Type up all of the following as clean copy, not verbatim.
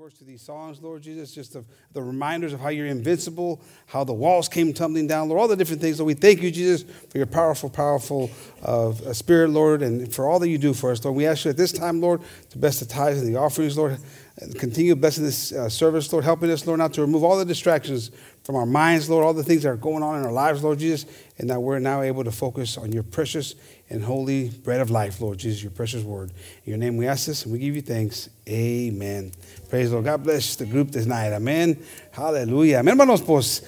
words to these songs, Lord Jesus, just the reminders of how you're invincible, how the walls came tumbling down, Lord, all the different things. Lord, we thank you, Jesus, for your powerful spirit, Lord, and for all that you do for us, Lord. We ask you at this time, Lord, to bless the tithes and the offerings, Lord, and continue blessing this service, Lord, helping us, Lord, not to remove all the distractions from our minds, Lord, all the things that are going on in our lives, Lord Jesus, and that we're now able to focus on your precious and holy bread of life, Lord Jesus, your precious word. In your name we ask this and we give you thanks. Amen. Praise the Lord. God bless the group this night. Amén. Hallelujah. Amén, hermanos, pues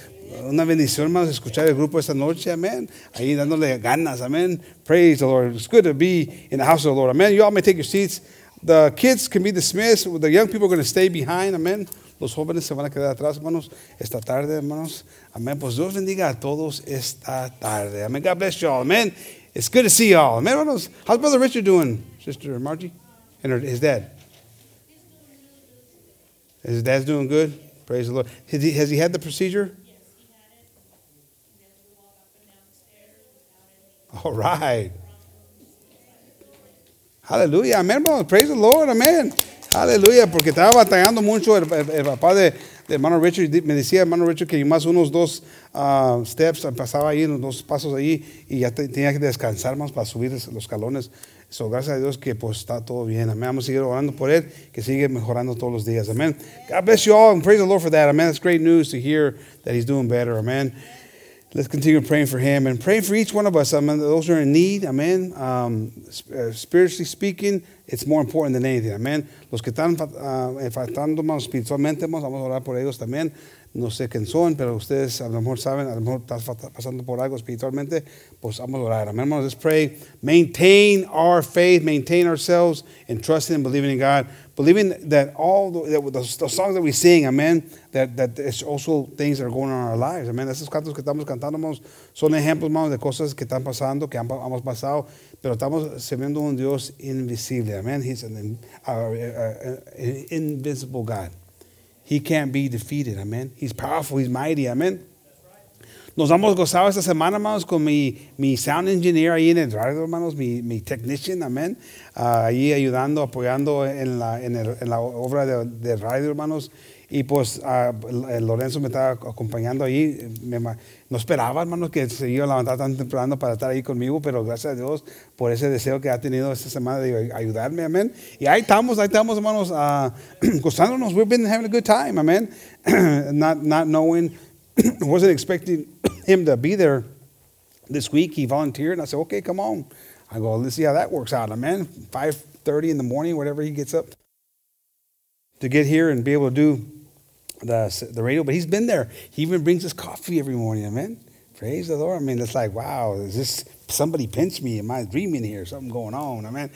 una bendición, hermanos, escuchar el grupo esta noche. Amén. Ahí dándole ganas. Amén. Praise the Lord. It's good to be in the house of the Lord. Amén. You all may take your seats. The kids can be dismissed. The young people are going to stay behind. Amén. Los jóvenes se van a quedar atrás, hermanos, esta tarde, hermanos. Amén. Pues Dios bendiga a todos esta tarde. Amén. God bless you all. Amén. It's good to see y'all. Amén, hermanos. How's Brother Richard doing, Sister Margie? And his dad? His dad's doing good? Praise the Lord. Has he had the procedure? Yes, he had it. He had to walk up and down the stairs without any. All right. Hallelujah. Amén, hermanos. Praise the Lord. Amén. Aleluya, porque estaba batallando mucho el papá de hermano Richard. Me decía hermano Richard que más unos dos steps pasaba ahí, unos dos pasos ahí, y ya tenía que descansar más para subir los escalones. So, gracias a Dios que pues está todo bien. Amén. Vamos a seguir orando por él, que sigue mejorando todos los días. Amén. God bless you all and praise the Lord for that. Amén. It's great news to hear that he's doing better. Amén. Let's continue praying for him and praying for each one of us. Amen. Those who are in need. Amen. Spiritually speaking, it's more important than anything. Amen. Los que están faltando más espiritualmente, vamos a orar por ellos también. No sé quién son, pero ustedes a lo mejor saben, a lo mejor están pasando por algo espiritualmente, pues vamos a orar. Amen. Let's pray. Maintain our faith, maintain ourselves, and trusting and believing in God. Believing that all the songs that we sing, amen, that it's also things that are going on in our lives, amen. Esos cantos que estamos cantando, hermanos, son ejemplos, hermanos, de cosas que están pasando, que hemos pasado, pero estamos sirviendo a un Dios invisible, amen. He's an invincible God. He can't be defeated, amen. He's powerful, he's mighty, amen. Nos hemos gozado esta semana, hermanos, con mi sound engineer ahí en el radio, hermanos, mi technician, amén, ahí ayudando, apoyando en la obra de radio, hermanos, y pues Lorenzo me estaba acompañando ahí, no esperaba, hermanos, que se iba a levantar tan temprano para estar ahí conmigo, pero gracias a Dios por ese deseo que ha tenido esta semana de ayudarme, amén, y ahí estamos, hermanos, gozándonos, we've been having a good time, amén, not knowing, wasn't expecting him to be there this week. He volunteered, and I said, okay, come on. I go, let's see how that works out, man. 5:30 in the morning, whatever he gets up to get here and be able to do the radio. But he's been there. He even brings us coffee every morning, amen. Praise the Lord. I mean, it's like, wow, is this somebody pinched me? Am I dreaming here? Something going on, amen.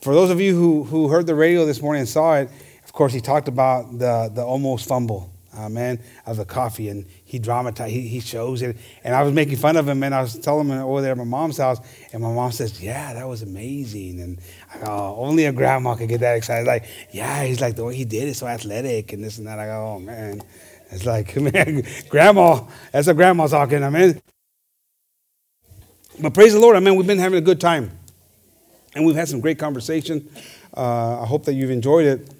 For those of you who heard the radio this morning and saw it, of course, he talked about the almost fumble. Amen, of the coffee, and he dramatized, he shows it, and I was making fun of him, and I was telling him over there at my mom's house, and my mom says, yeah, that was amazing, and I go, oh, only a grandma could get that excited, like, yeah, he's like, the way he did it, so athletic, and this and that, I go, oh, man, it's like, man, grandma, that's a grandma talking, amen, but praise the Lord, amen, we've been having a good time, and we've had some great conversation, I hope that you've enjoyed it.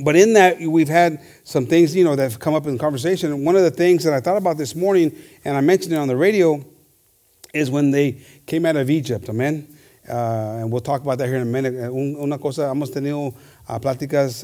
But in that, we've had some things, you know, that have come up in conversation. And one of the things that I thought about this morning, and I mentioned it on the radio, is when they came out of Egypt, amen? And we'll talk about that here in a minute. Una cosa, hemos tenido pláticas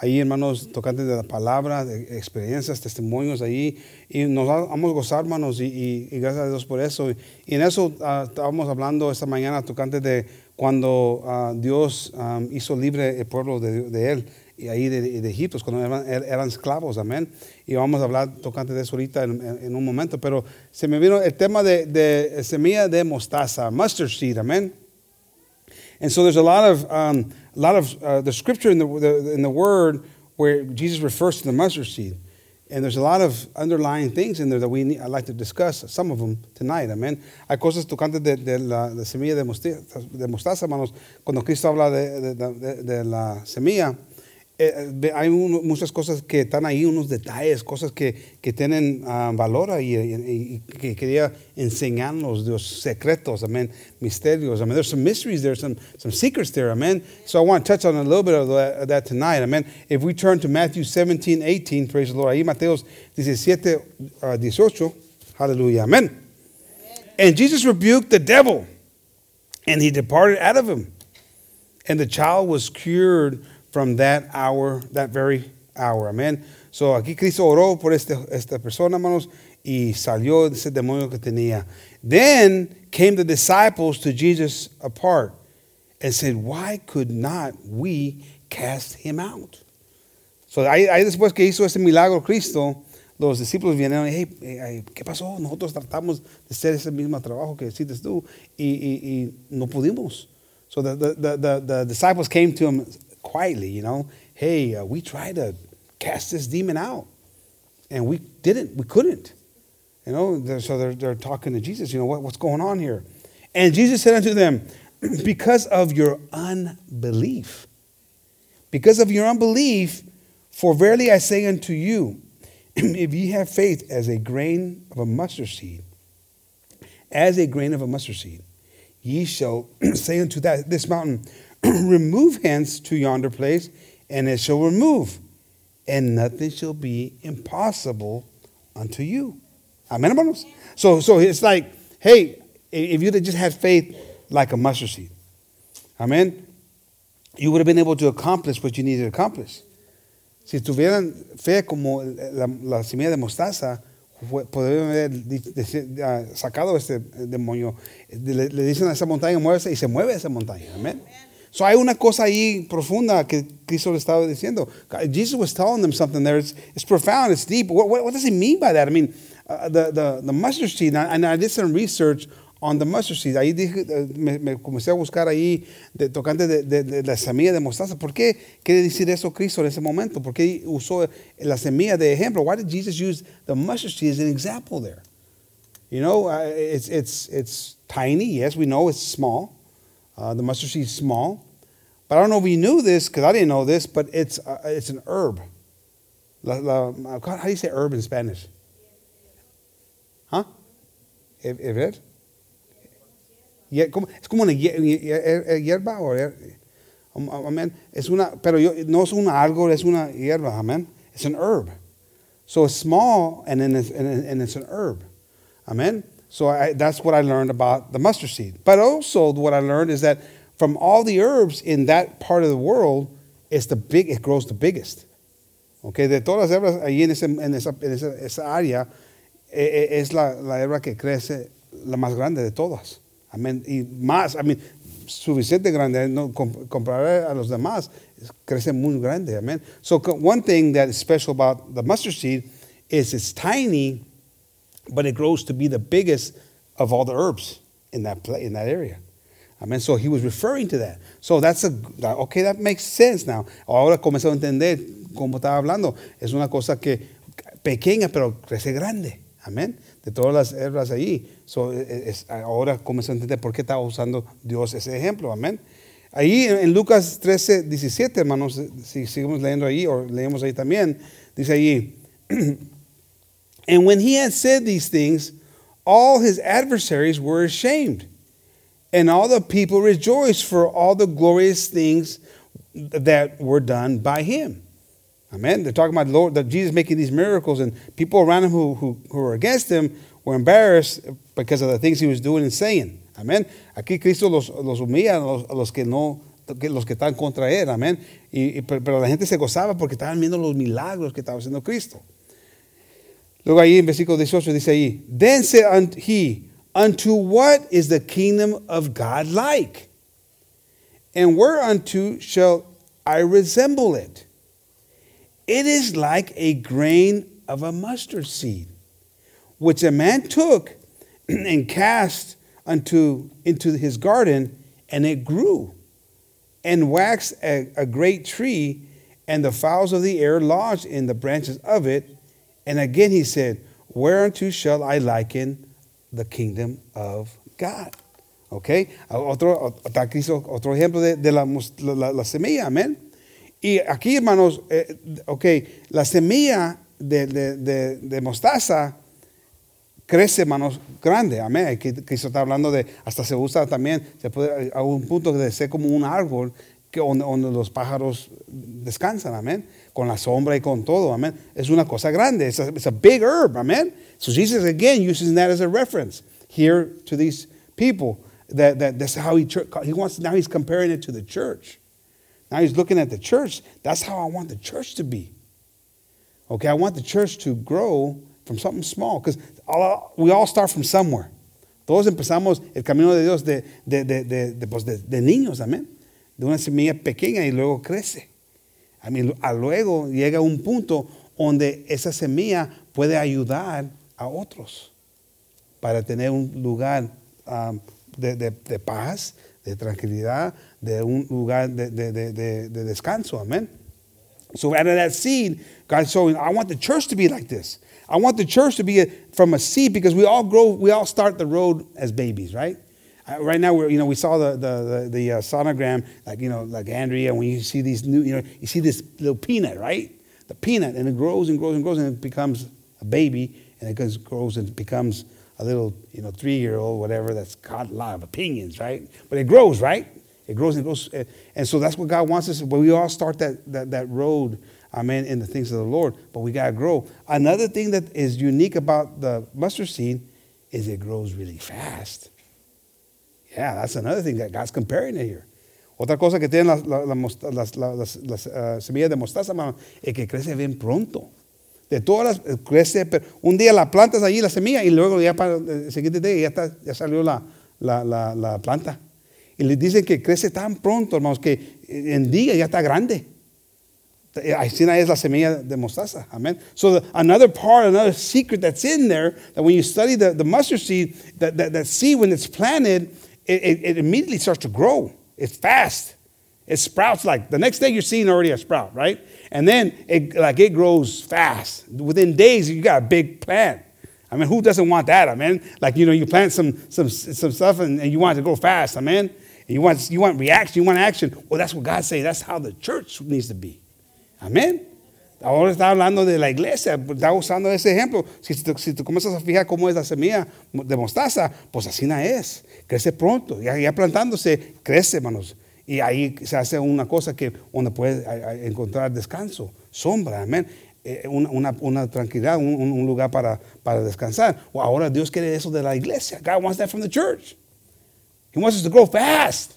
ahí, hermanos, tocantes de la palabra, de experiencias, testimonios ahí. Y nos vamos a gozar, hermanos, y gracias a Dios por eso. Y en eso estábamos hablando esta mañana, tocantes de cuando Dios hizo libre el pueblo de Él. Y ahí de Egipto, cuando eran esclavos, amén. Y vamos a hablar tocante de eso ahorita en un momento, pero se me vino el tema de semilla de mostaza, mustard seed, amén. And so there's a lot of the scripture in the word where Jesus refers to the mustard seed. And there's a lot of underlying things in there that I'd like to discuss some of them tonight, amen. Hay cosas tocantes de la semilla de mostaza, hermanos, cuando Cristo habla de la semilla. hay muchas cosas que están ahí, unos detalles, cosas que tienen valor ahí, y que quería enseñarnos los secretos, amen, misterios, amen. There's some mysteries there, some secrets there, amen. So I want to touch on a little bit of that tonight, amen. If we turn to Matthew 17, 18, praise the Lord, ahí Mateos 17, 18, hallelujah, amen. And Jesus rebuked the devil, and he departed out of him. And the child was cured from that hour, that very hour. Amen. So aquí Cristo oró por esta persona, hermanos, y salió de ese demonio que tenía. Then came the disciples to Jesus apart and said, why could not we cast him out? So ahí después que hizo ese milagro Cristo, los discípulos vinieron y dijeron, hey, ¿qué pasó? Nosotros tratamos de hacer ese mismo trabajo que hiciste tú y no pudimos. So the disciples came to him quietly, you know. Hey, we tried to cast this demon out, and we didn't. We couldn't. You know, they're talking to Jesus, you know, what's going on here? And Jesus said unto them, because of your unbelief. Because of your unbelief, for verily I say unto you, if ye have faith as a grain of a mustard seed, ye shall say unto this mountain, remove hence to yonder place, and it shall remove, and nothing shall be impossible unto you. Amen, hermanos? So it's like, hey, if you just had faith like a mustard seed, amen, you would have been able to accomplish what you needed to accomplish. Si tuvieran fe como la semilla de mostaza, podrían haber sacado este demonio. Le dicen a esa montaña, muévese, y se mueve esa montaña. Amén. So hay una cosa ahí profunda que Cristo le estaba diciendo. Jesus was telling them something there. It's profound. It's deep. What does he mean by that? I mean, the mustard seed, and I did some research on the mustard seed. Ahí me comencé a buscar ahí tocante de la semilla de mostaza. ¿Por qué quiere decir eso Cristo en ese momento? ¿Por qué usó la semilla de ejemplo? Why did Jesus use the mustard seed as an example there? You know, it's tiny. Yes, we know it's small. The mustard seed is small. But I don't know if you knew this, because I didn't know this, but it's an herb. How do you say herb in Spanish? Huh? ¿Es verdad? Es como una hierba, amén. Es una, pero no es un árbol, es una hierba, amén. It's an herb. So it's small, and then it's an herb, amen. So that's what I learned about the mustard seed. But also, what I learned is that from all the herbs in that part of the world, it grows the biggest. Okay, de todas las hierbas allí en esa área, es la hierba que crece la más grande de todas. Amén. Y más, I mean, suficiente grande, no compararé a los demás, crece muy grande. Amen. So one thing that is special about the mustard seed is it's tiny, but it grows to be the biggest of all the herbs in that area. Amen. So he was referring to that. So that's okay, that makes sense now. Ahora comenzó a entender cómo estaba hablando. Es una cosa que pequeña, pero crece grande. Amén. De todas las hierbas allí. So, ahora comenzó a entender por qué estaba usando Dios ese ejemplo. Amén. Ahí en Lucas 13, 17, hermanos, si seguimos leyendo ahí, o leemos ahí también, dice ahí, and when he had said these things, all his adversaries were ashamed, and all the people rejoiced for all the glorious things that were done by him. Amen. They're talking about Lord, that Jesus making these miracles, and people around him who were against him were embarrassed because of the things he was doing and saying. Amen. Aquí Cristo los humilla a los que no, los que están contra él. Amen. Pero la gente se gozaba porque estaban viendo los milagros que estaba haciendo Cristo. Luego ahí en versículo 18 dice ahí, then said unto he, unto what is the kingdom of God like? And whereunto shall I resemble it? It is like a grain of a mustard seed, which a man took and cast into his garden, and it grew, and waxed a great tree, and the fowls of the air lodged in the branches of it. And again he said, whereunto shall I liken the kingdom of God? Okay, otro ejemplo de la semilla, amén. Y aquí, hermanos, la semilla de mostaza crece, hermanos, grande. Amén. Aquí Cristo está hablando de, hasta se usa también, se puede, a un punto de ser como un árbol donde los pájaros descansan. Amén. Con la sombra y con todo. Amén. Es una cosa grande. It's a big herb. Amén. So Jesus, again, uses that as a reference here to these people. That's how he wants, now he's comparing it to the church. Now he's looking at the church. That's how I want the church to be. Okay, I want the church to grow from something small. Because we all start from somewhere. Todos empezamos el camino de Dios de niños, amén. De una semilla pequeña y luego crece. I mean, luego llega un punto donde esa semilla puede ayudar a otros para tener un lugar de paz, de tranquilidad, de un lugar de descanso. Amen. So out of that seed, God's showing, I want the church to be like this. I want the church to be from a seed, because we all start the road as babies, right? Right now, we saw the sonogram, like Andrea, when you see these new, you see this little peanut, right? The peanut, and it grows and grows and grows, and it becomes a baby, and it grows and becomes a little, 3-year-old, whatever, that's got a lot of opinions, right? But it grows, right? It grows and grows. And so that's what God wants us. But we all start that road, amen, in the things of the Lord. But we got to grow. Another thing that is unique about the mustard seed is it grows really fast. Yeah, that's another thing that God's comparing it here. Otra cosa que tienen las semillas de mostaza, hermano, es que crece bien pronto. De todas las crece, pero un día la plantas allí la semilla y luego ya para el siguiente día ya salió la planta. Y le dicen que crece tan pronto, hermanos, que en día ya está grande. Así es la semilla de mostaza. Amen. So another secret that's in there, that when you study the mustard seed, that seed, when it's planted, it immediately starts to grow. It's fast. It sprouts, like the next day you're seeing already a sprout, right? And then it grows fast. Within days, you got a big plant. I mean, who doesn't want that? I mean, you plant some stuff and you want it to grow fast. I mean, you want reaction. You want action. Well, that's what God says. That's how the church needs to be. Amén. Ahora está hablando de la iglesia, está usando ese ejemplo. Si tú comienzas a fijar cómo es la semilla de mostaza, pues así no es. Crece pronto, ya plantándose, crece, hermanos. Y ahí se hace una cosa donde puedes encontrar descanso, sombra, amén. Una tranquilidad, un lugar para descansar. Well, ahora Dios quiere eso de la iglesia. God wants that from the church. He wants us to grow fast.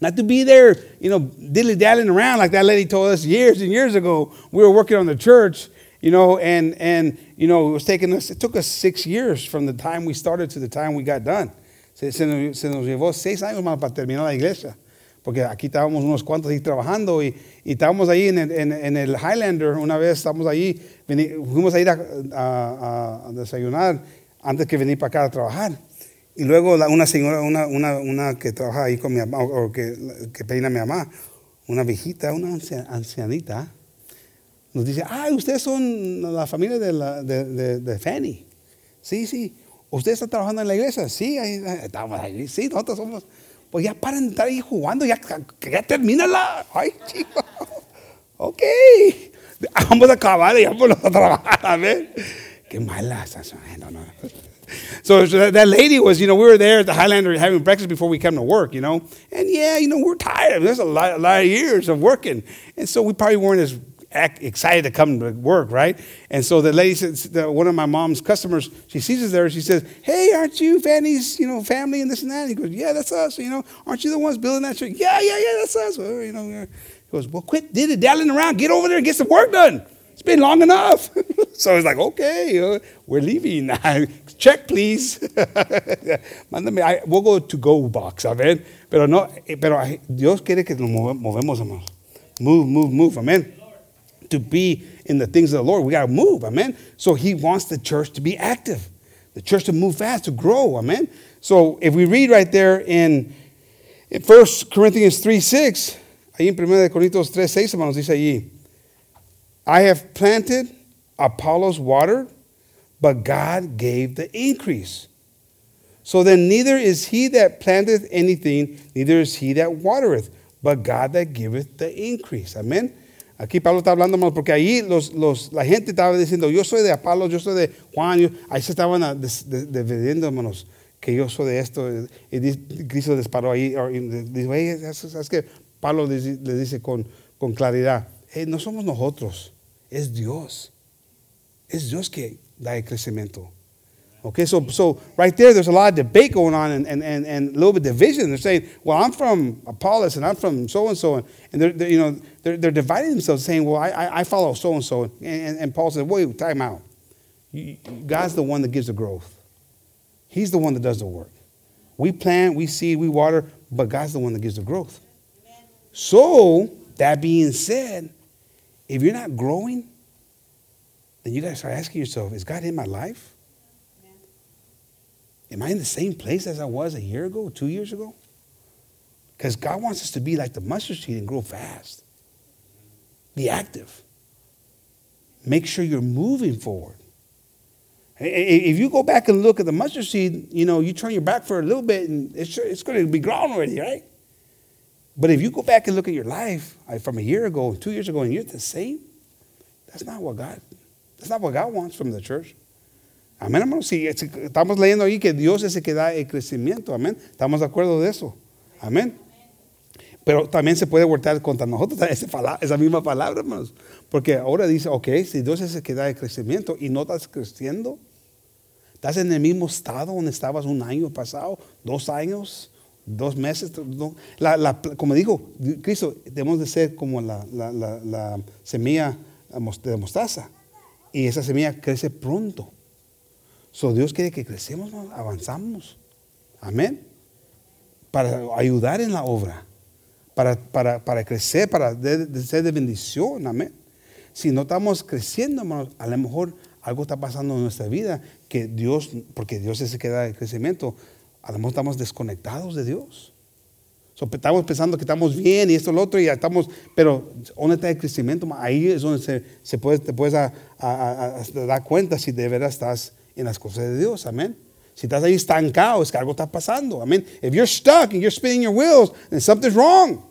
Not to be there, dilly-dallying around like that lady told us years and years ago. We were working on the church, and it took us 6 years from the time we started to the time we got done. Se nos llevó 6 años más para terminar la iglesia. Porque aquí estábamos unos cuantos ahí trabajando y estábamos ahí en el Highlander. Una vez estábamos ahí, fuimos a ir a desayunar antes que venir para acá a trabajar. Y luego una señora, una que trabaja ahí con mi mamá, o que peina a mi mamá, una viejita, una ancianita, nos dice, ustedes son la familia de Fanny. Sí, sí. ¿Usted está trabajando en la iglesia? Sí, ahí estamos ahí. Sí, nosotros somos. Pues ya para entrar ahí jugando, ya termínala. Ay, chico. Ok. Vamos a acabar y vamos a trabajar. A ver. Qué mala sensación. No. So that lady was, we were there at the Highlander having breakfast before we came to work, And yeah, we're tired. I mean, there's a lot of years of working. And so we probably weren't as excited to come to work, right? And so the lady said, one of my mom's customers, she sees us there. She says, hey, aren't you Fanny's, family and this and that? And he goes, yeah, that's us. Aren't you the ones building that church? Yeah, that's us. Well, he goes, well, quit dilly-dallying around. Get over there and get some work done. It's been long enough. So it's like, okay, we're leaving now. Check, please. We'll go to go box, amen. Pero Dios quiere que nos movemos, hermanos. Move, amen. To be in the things of the Lord, we got to move, amen. So he wants the church to be active, the church to move fast, to grow, amen. So if we read right there in 1 Corinthians 3:6, ahí en 1 Corintios 3:6, hermanos, dice allí, I have planted, Apollos watered, but God gave the increase. So then neither is he that planteth anything, neither is he that watereth, but God that giveth the increase. Amén. Aquí Pablo está hablando, hermano, porque ahí la gente estaba diciendo, yo soy de Apolo, yo soy de Juan. Ahí se estaban dividiendo, hermanos, que yo soy de esto. Y Cristo les paró ahí. Dice, ¿sabes qué? Pablo les dice con claridad, hey, no somos nosotros, es Dios. Es Dios que da el crecimiento. Okay, so right there, there's a lot of debate going on and a little bit of division. They're saying, well, I'm from Apollos and I'm from so-and-so. And they're dividing themselves, saying, well, I follow so-and-so. And Paul says, wait, time out. God's the one that gives the growth. He's the one that does the work. We plant, we seed, we water, but God's the one that gives the growth. So, that being said, if you're not growing, then you got to start asking yourself, is God in my life? Am I in the same place as I was a year ago, 2 years ago? Because God wants us to be like the mustard seed and grow fast. Be active. Make sure you're moving forward. If you go back and look at the mustard seed, you turn your back for a little bit and it's going to be grown already, right? But if you go back and look at your life from a year ago, 2 years ago, and you're the same, that's not what God wants from the church. Amén, hermano. Sí, estamos leyendo ahí que Dios es el que da el crecimiento. Amén. Estamos de acuerdo de eso. Amén. Pero también se puede voltear contra nosotros esa misma palabra, hermanos. Porque ahora dice, ok, si Dios es el que da el crecimiento y no estás creciendo, estás en el mismo estado donde estabas un año pasado, 2 años, 2 meses. Como dijo Cristo, debemos de ser como la semilla de mostaza. Y esa semilla crece pronto. So Dios quiere que crecemos, avanzamos. Amén. Para ayudar en la obra. Para crecer, para ser de bendición. Amén. Si no estamos creciendo, hermanos, a lo mejor algo está pasando en nuestra vida que Dios, porque Dios es el que da el crecimiento, a lo mejor estamos desconectados de Dios. So, estamos pensando que estamos bien y esto y lo otro, y ya estamos, pero ¿dónde está el crecimiento? Ahí es donde te puedes dar cuenta si de verdad estás en las cosas de Dios, amén. Si estás ahí estancado, es que algo está pasando, amén. If you're stuck and you're spinning your wheels, then something's wrong.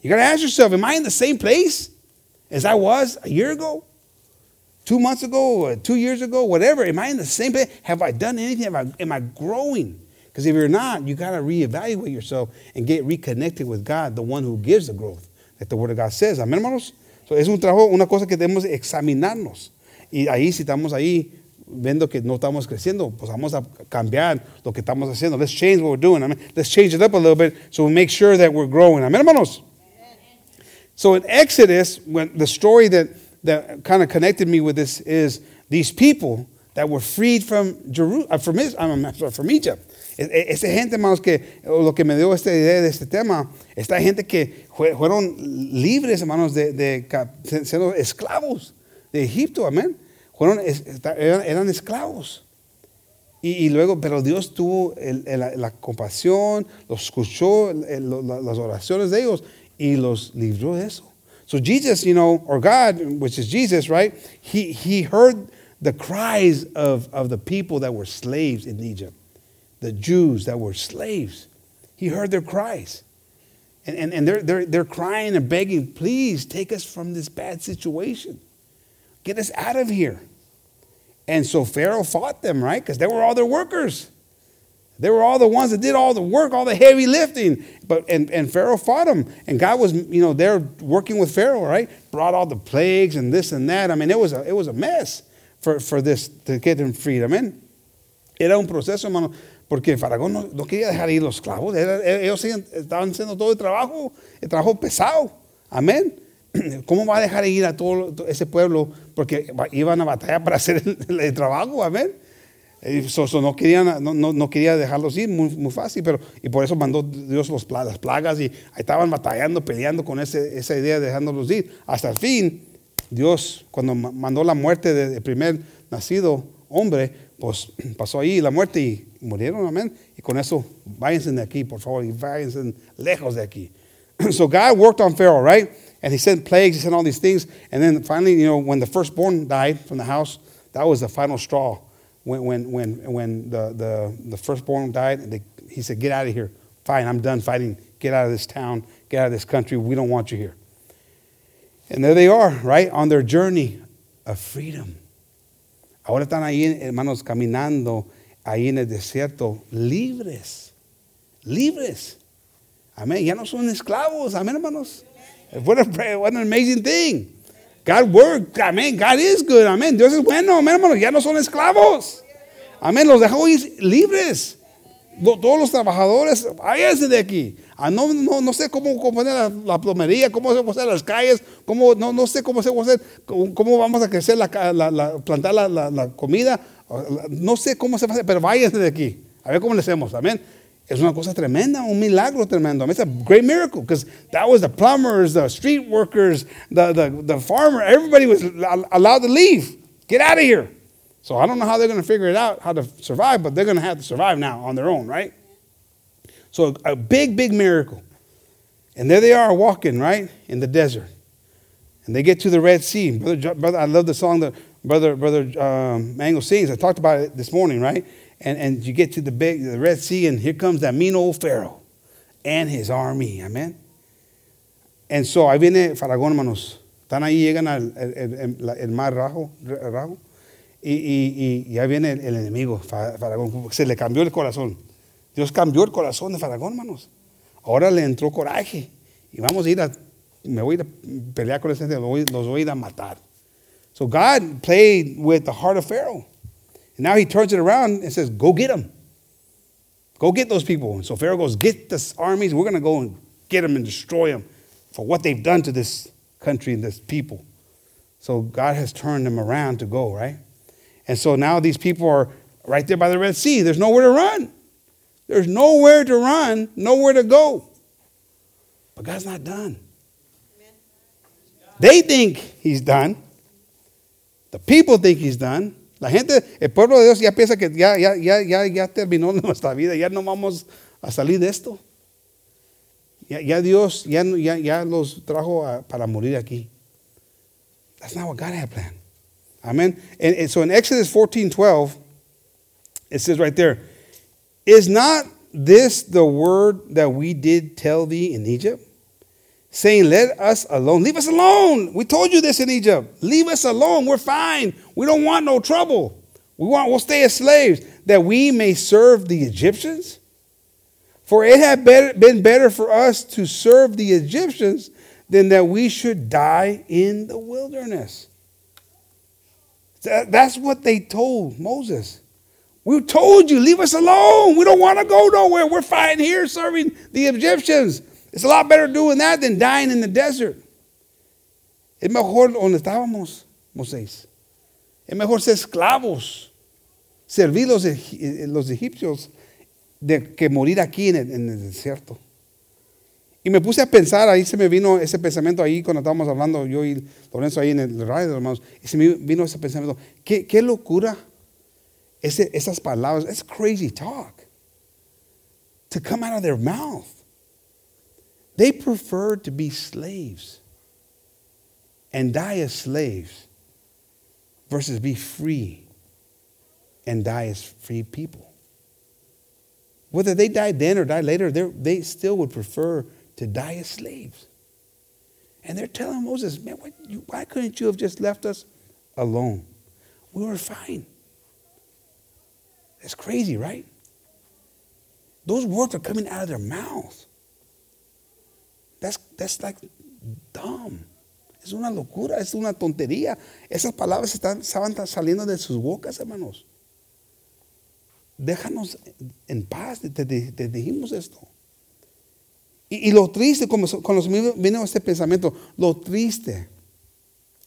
You got to ask yourself, am I in the same place as I was a year ago, 2 months ago, 2 years ago, whatever? Am I in the same place? Have I done anything? Am I growing? Because if you're not, you got to reevaluate yourself and get reconnected with God, the one who gives the growth, that the Word of God says, amén, hermanos. So, es un trabajo, una cosa que debemos examinarnos. Y ahí, si estamos ahí, viendo que no estamos creciendo, pues vamos a cambiar lo que estamos haciendo. Let's change what we're doing. I mean, let's change it up a little bit so we make sure that we're growing. Amen, hermanos. So in Exodus, when the story that kind of connected me with this is these people that were freed from Egypt. Esa gente, hermanos, que lo que me dio esta idea de este tema, esta gente que fueron libres, hermanos, de ser esclavos de Egipto. Amén. Eran esclavos. Y luego, pero Dios tuvo la compasión, los escuchó, las oraciones de ellos, y los libró de eso. So Jesus, or God, which is Jesus, right? He heard the cries of the people that were slaves in Egypt. The Jews that were slaves. He heard their cries. And they're crying and begging, please take us from this bad situation. Get us out of here. And so Pharaoh fought them, right? Because they were all their workers. They were all the ones that did all the work, all the heavy lifting. And Pharaoh fought them. And God was, they're working with Pharaoh, right? Brought all the plagues and this and that. I mean, it was a mess for this to get them freed. Amen. Era un proceso, hermano, porque Faraón no quería dejar ir los esclavos. Ellos estaban haciendo todo el trabajo pesado. Amén. ¿Cómo va a dejar de ir a todo ese pueblo? Porque iban a batallar para hacer el trabajo, amén. So no quería dejarlos ir muy fácil, pero y por eso mandó Dios las plagas, y estaban batallando, peleando con esa idea de dejándolos ir. Hasta el fin, Dios, cuando mandó la muerte del primer nacido hombre, pues pasó ahí la muerte y murieron, amén. Y con eso, váyanse de aquí, por favor, y váyanse lejos de aquí. So God worked on Pharaoh, right? And he sent plagues, he sent all these things. And then finally, when the firstborn died from the house, that was the final straw. When the firstborn died, he said, get out of here. Fine, I'm done fighting. Get out of this town. Get out of this country. We don't want you here. And there they are, right, on their journey of freedom. Ahora están ahí, hermanos, caminando ahí en el desierto, libres. Libres. Amén. Ya no son esclavos. Amén, hermanos. What an amazing thing. God worked. Amén. God is good. Amén. Dios es bueno. Amén, hermanos. Ya no son esclavos. Amén. Los dejó ir libres. Todos los trabajadores, váyanse de aquí. No sé cómo componer la plomería, cómo se hacer las calles, no sé cómo se hacer, cómo vamos a crecer, plantar la comida. No sé cómo se hace, pero váyanse de aquí. A ver cómo le hacemos. Amén. Es una cosa tremenda, un milagro tremendo. It's a great miracle because that was the plumbers, the street workers, the farmer. Everybody was allowed to leave. Get out of here. So I don't know how they're going to figure it out, how to survive, but they're going to have to survive now on their own, right? So a big, big miracle. And there they are walking, right, in the desert. And they get to the Red Sea. Brother, I love the song that Brother Mango sings. I talked about it this morning, right? And you get to the Red Sea, and here comes that mean old Pharaoh and his army. Amen. And so ahí viene Faraón, hermanos. Están ahí, llegan al mar Rojo. Y ahí viene el enemigo, Faraón. Se le cambió el corazón. Dios cambió el corazón de Faraón, hermanos. Ahora le entró coraje. Y me voy a ir a pelear con ese, los voy a ir a matar. So God played with the heart of Pharaoh. And now he turns it around and says, go get them. Go get those people. And so Pharaoh goes, get the armies. We're going to go and get them and destroy them for what they've done to this country and this people. So God has turned them around to go, right? And so now these people are right there by the Red Sea. There's nowhere to run. There's nowhere to run, nowhere to go. But God's not done. Amen. They think he's done. The people think he's done. La gente, el pueblo de Dios ya piensa que ya terminó nuestra vida, ya no vamos a salir de esto. Ya Dios ya los trajo para morir aquí. That's not what God had planned. Amen. And so in Exodus 14:12, it says right there, is not this the word that we did tell thee in Egypt? Saying, let us alone. Leave us alone. We told you this in Egypt. Leave us alone. We're fine. We don't want no trouble. We'll stay as slaves that we may serve the Egyptians. For it had been better for us to serve the Egyptians than that we should die in the wilderness. That's what they told Moses. We told you, leave us alone. We don't want to go nowhere. We're fine here serving the Egyptians. It's a lot better doing that than dying in the desert. Es mejor donde estábamos, Moisés. Es mejor ser esclavos, servir los egipcios, que morir aquí en el desierto. Y me puse a pensar, ahí se me vino ese pensamiento ahí cuando estábamos hablando yo y Lorenzo ahí en el radio, hermanos. Y se me vino ese pensamiento, qué locura esas palabras. That's crazy talk to come out of their mouth. They preferred to be slaves and die as slaves versus be free and die as free people. Whether they died then or died later, they still would prefer to die as slaves. And they're telling Moses, man, why couldn't you have just left us alone? We were fine. That's crazy, right? Those words are coming out of their mouths. That's like dumb. Es una locura, es una tontería. Esas palabras estaban saliendo de sus bocas, hermanos. Déjanos en paz, te dijimos esto. Y lo triste, como vino este pensamiento, lo triste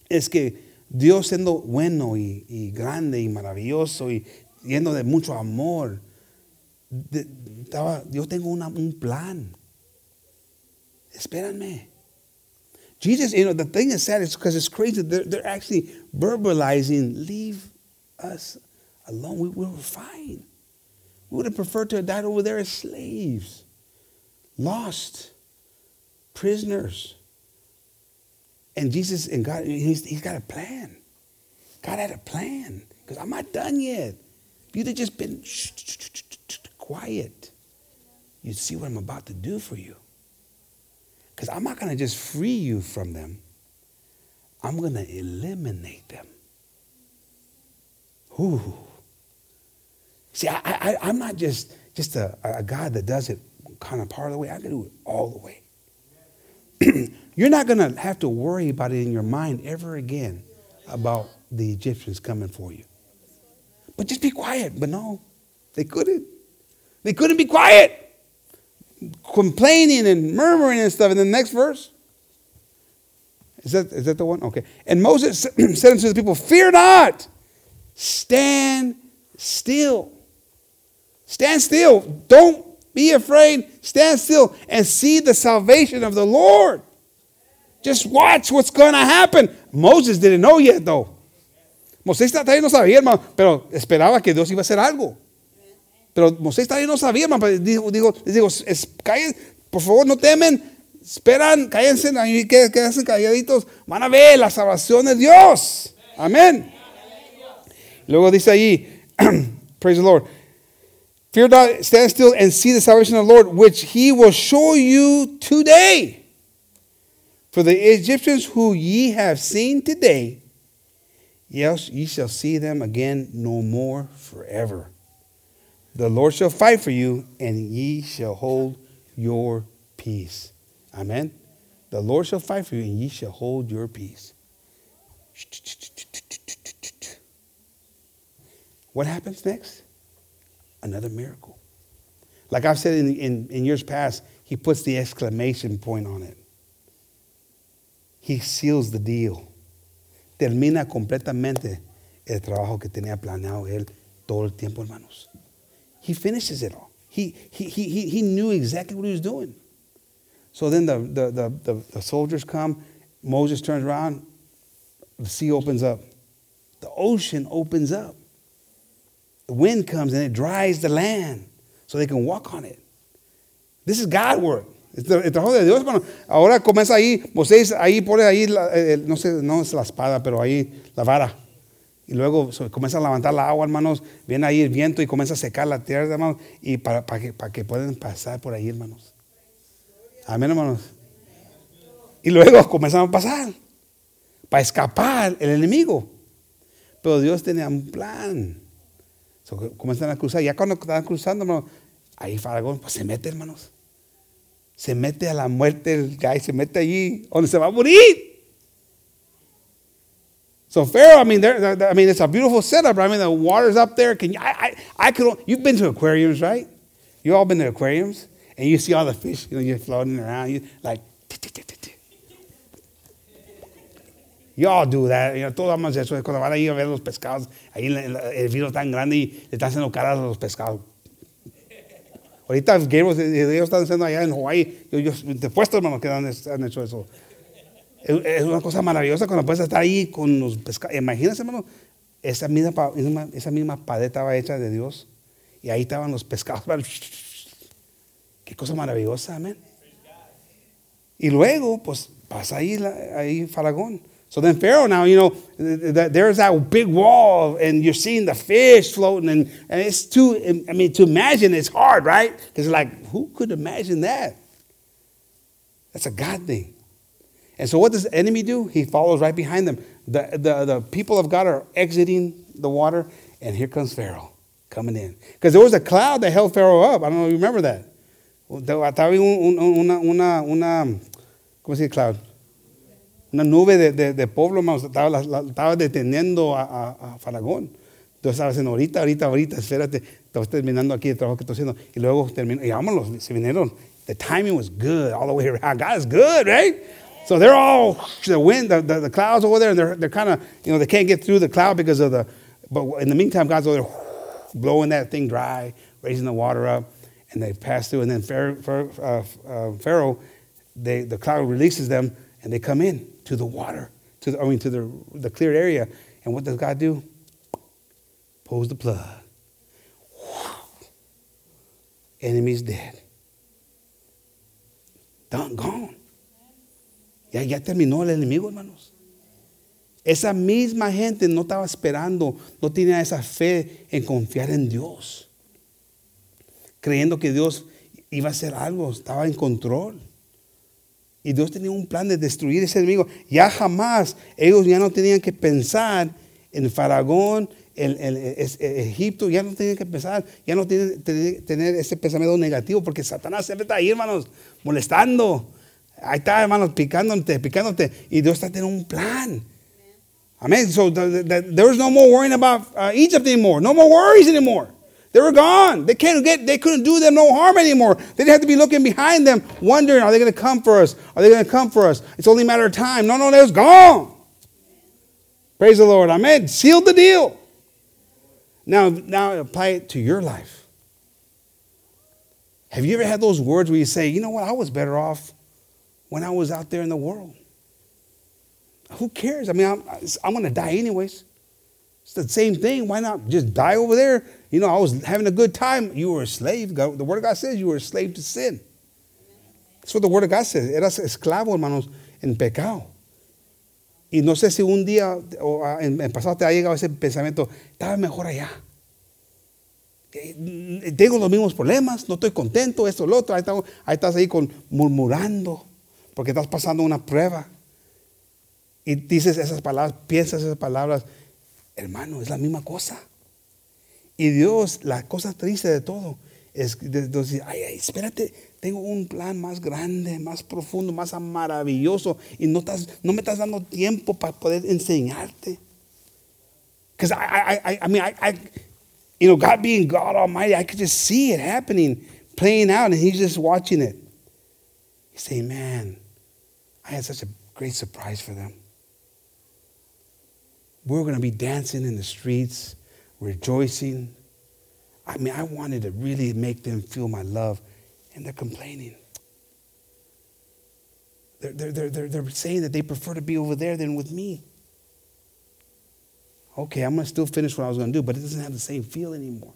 es que Dios siendo bueno y grande y maravilloso y lleno de mucho amor, yo tengo un plan. Espérame. Jesus, the thing is sad is because it's crazy. They're actually verbalizing, leave us alone. We were fine. We would have preferred to have died over there as slaves, lost, prisoners. And Jesus and God, he's got a plan. God had a plan because I'm not done yet. If you'd have just been quiet, you'd see what I'm about to do for you. Because I'm not going to just free you from them. I'm going to eliminate them. Ooh. See, I'm not just a God that does it kind of part of the way. I can do it all the way. You're not going to have to worry about it in your mind ever again about the Egyptians coming for you. But just be quiet. But no, they couldn't. They couldn't be quiet. Complaining and murmuring and stuff. And then the next verse. Is that the one? Okay. And Moses said unto the people, fear not. Stand still. Stand still. Don't be afraid. Stand still and see the salvation of the Lord. Just watch what's going to happen. Moses didn't know yet, though. Moisés todavía no sabía, hermano, pero esperaba que Dios iba a hacer algo. Pero Moisés todavía no sabía, hermano, pero les digo, por favor, no temen, esperan, cállense, quédense calladitos, van a ver la salvación de Dios. Amén. Luego dice allí, praise the Lord. Fear not, stand still and see the salvation of the Lord, which he will show you today. For the Egyptians who ye have seen today, yes, ye shall see them again no more forever. The Lord shall fight for you, and ye shall hold your peace. Amen. The Lord shall fight for you, and ye shall hold your peace. What happens next? Another miracle. Like I've said in years past, he puts the exclamation point on it. He seals the deal. Termina completamente el trabajo que tenía planeado él todo el tiempo, hermanos. He finishes it all. He knew exactly what he was doing. So then the soldiers come. Moses turns around. The sea opens up. The ocean opens up. The wind comes and it dries the land so they can walk on it. This is God's work. El trabajo de Dios, hermano. Ahora comienza ahí, Moisés ahí pone ahí, no sé, no es la espada, pero ahí la vara. Y luego comienza a levantar la agua, hermanos. Viene ahí el viento y comienza a secar la tierra, hermanos. Y para que puedan pasar por ahí, hermanos. Amén, hermanos. Y luego comenzamos a pasar. Para escapar el enemigo. Pero Dios tenía un plan. So, comienzan a cruzar. Ya cuando están cruzando, hermanos, ahí Faraón pues, se mete, hermanos. Se mete a la muerte el guy, se mete allí donde se va a morir. So Pharaoh, I mean, it's a beautiful setup. I mean, the water's up there. You've been to aquariums, right? You all been to aquariums, and you see all the fish, you know, you're floating around, you like. You all do that. You know, todos vamos a eso. Cuando van ahí a ver los pescados, ahí el vino tan grande y le están haciendo caras a los pescados. Ahorita ellos están haciendo allá en Hawái. Yo te puesto, hermanos, que han hecho eso. Es una cosa maravillosa cuando puedes estar ahí con los pescados. Imagínense, hermanos, esa misma pared estaba hecha de Dios. Y ahí estaban los pescados. Qué cosa maravillosa, amén. Y luego, pues, pasa ahí Faraón. So then Pharaoh now, you know, there's that big wall and you're seeing the fish floating and it's too, I mean, to imagine it's hard, right? Because like, who could imagine that? That's a God thing. And so what does the enemy do? He follows right behind them. The people of God are exiting the water and here comes Pharaoh coming in. Because there was a cloud that held Pharaoh up. I don't know if you remember that. ¿Cómo se dice cloud? Una nube de pueblo, hermanos, estaba deteniendo a Faraón. Entonces estaba diciendo, ahorita, espérate, estaba terminando aquí el trabajo que estoy haciendo. Y luego terminó, y vámonos, se vinieron. The timing was good all the way around. God is good, right? So they're all, the wind, the clouds over there, and they're kind of, you know, they can't get through the cloud because of the, but in the meantime, God's over there blowing that thing dry, raising the water up, and they pass through. And then Pharaoh, the cloud releases them, and they come in. To the water, to the cleared area. And what does God do? Pulls the plug. Enemy's dead. Done, gone. Ya terminó el enemigo, hermanos. Esa misma gente no estaba esperando, no tenía esa fe en confiar en Dios. Creyendo que Dios iba a hacer algo, estaba en control. Y Dios tenía un plan de destruir ese enemigo. Ya jamás ellos ya no tenían que pensar en Faraón, en Egipto, ya no tenían que pensar, ya no tenían que tener ese pensamiento negativo, porque Satanás siempre está ahí, hermanos, molestando. Ahí está, hermanos, picándote. Y Dios está teniendo un plan. Amen. So there was no more worrying about Egypt anymore. No more worries anymore. They were gone. They couldn't do them no harm anymore. They didn't have to be looking behind them, wondering, are they going to come for us? Are they going to come for us? It's only a matter of time. No, they was gone. Praise the Lord. Amen. Sealed the deal. Now apply it to your life. Have you ever had those words where you say, you know what, I was better off when I was out there in the world? Who cares? I mean, I'm going to die anyways. It's the same thing. Why not just die over there? You know, I was having a good time. You were a slave. God, the Word of God says you were a slave to sin. That's what the Word of God says. Eras esclavo, hermanos, en pecado. Y no sé si un día o en pasado te ha llegado ese pensamiento, estaba mejor allá. Tengo los mismos problemas, no estoy contento, esto, lo otro. Ahí estás ahí murmurando porque estás pasando una prueba. Y dices esas palabras, piensas esas palabras, hermano, es la misma cosa. Y Dios, la cosa triste de todo, es decir, ay, espérate, tengo un plan más grande, más profundo, más maravilloso, y no me estás dando tiempo para poder enseñarte. Because I mean, you know, God being God Almighty, I could just see it happening, playing out, and He's just watching it. He's saying, man, I had such a great surprise for them. We're going to be dancing in the streets, rejoicing. I mean, I wanted to really make them feel my love, and they're complaining. They're saying that they prefer to be over there than with me. Okay, I'm going to still finish what I was going to do, but it doesn't have the same feel anymore.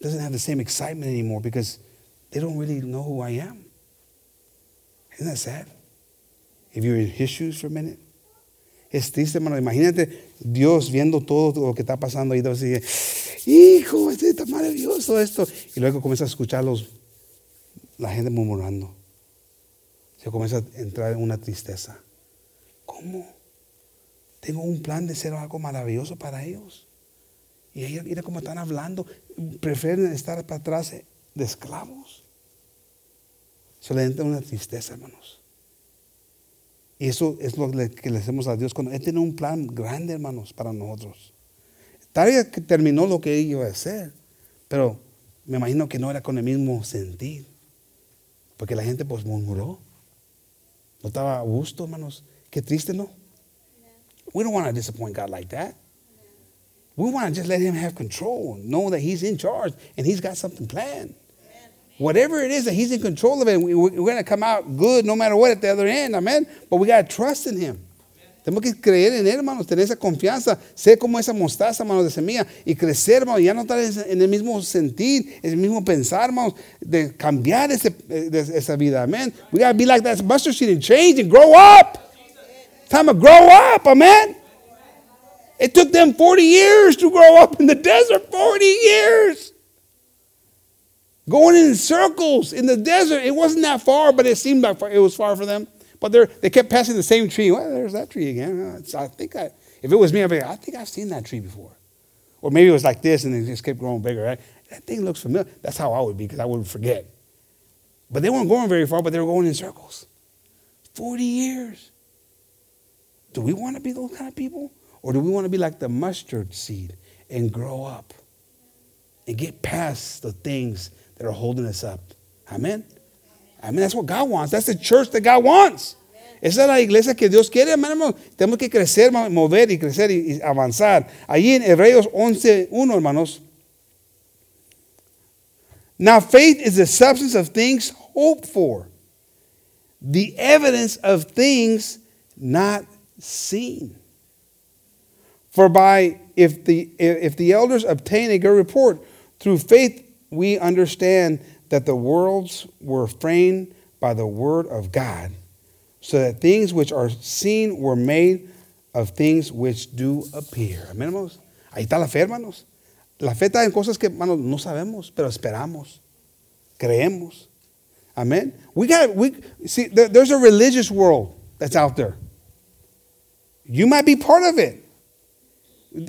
It doesn't have the same excitement anymore because they don't really know who I am. Isn't that sad? If you're in His shoes for a minute. Es triste, hermano. Imagínate Dios viendo todo lo que está pasando y Dios dice, hijo, está maravilloso esto. Y luego comienza a escuchar la gente murmurando. Se comienza a entrar en una tristeza. ¿Cómo? Tengo un plan de ser algo maravilloso para ellos. Y ellos, mira cómo están hablando. Prefieren estar para atrás de esclavos. Se le entra una tristeza, hermanos. Y eso es lo que le hacemos a Dios cuando Él tiene un plan grande, hermanos, para nosotros. Tal vez que terminó lo que Él iba a hacer, pero me imagino que no era con el mismo sentir, porque la gente pues murmuró. No estaba a gusto, hermanos. Qué triste, ¿no? We don't want to disappoint God like that. We want to just let Him have control, know that He's in charge and He's got something planned. Whatever it is that He's in control of it, we're going to come out good no matter what at the other end, amen. But we got to trust in Him. Tenemos que creer en Él, hermanos, tener esa confianza, ser como esa mostaza, hermanos, de semilla, y crecer, hermanos, ya no estar en el mismo sentir, en el mismo pensar, hermanos, de cambiar esa vida, amen. We got to be like that mustard seed and change and grow up. It's time to grow up, amen. It took them 40 years to grow up in the desert, 40 years. Going in circles in the desert. It wasn't that far, but it seemed like it was far for them. But they kept passing the same tree. Well, there's that tree again. If it was me, I'd be like, I think I've seen that tree before. Or maybe it was like this, and it just kept growing bigger. Right? That thing looks familiar. That's how I would be, because I wouldn't forget. But they weren't going very far, but they were going in circles. 40 years. Do we want to be those kind of people? Or do we want to be like the mustard seed and grow up and get past the things that are holding us up? Amen. Amen. That's what God wants. That's the church that God wants. Amen. Esa es la iglesia que Dios quiere, hermano. Tenemos que crecer, mover y crecer y avanzar. Allí en Hebreos 11:1, hermanos. Now faith is the substance of things hoped for, the evidence of things not seen. For by if the elders obtain a good report through faith, we understand that the worlds were framed by the word of God, so that things which are seen were made of things which do appear. Amén, hermanos. Ahí está la fe, hermanos. La fe está en cosas que, hermanos, no sabemos, pero esperamos, creemos. Amen. We see. There's a religious world that's out there. You might be part of it.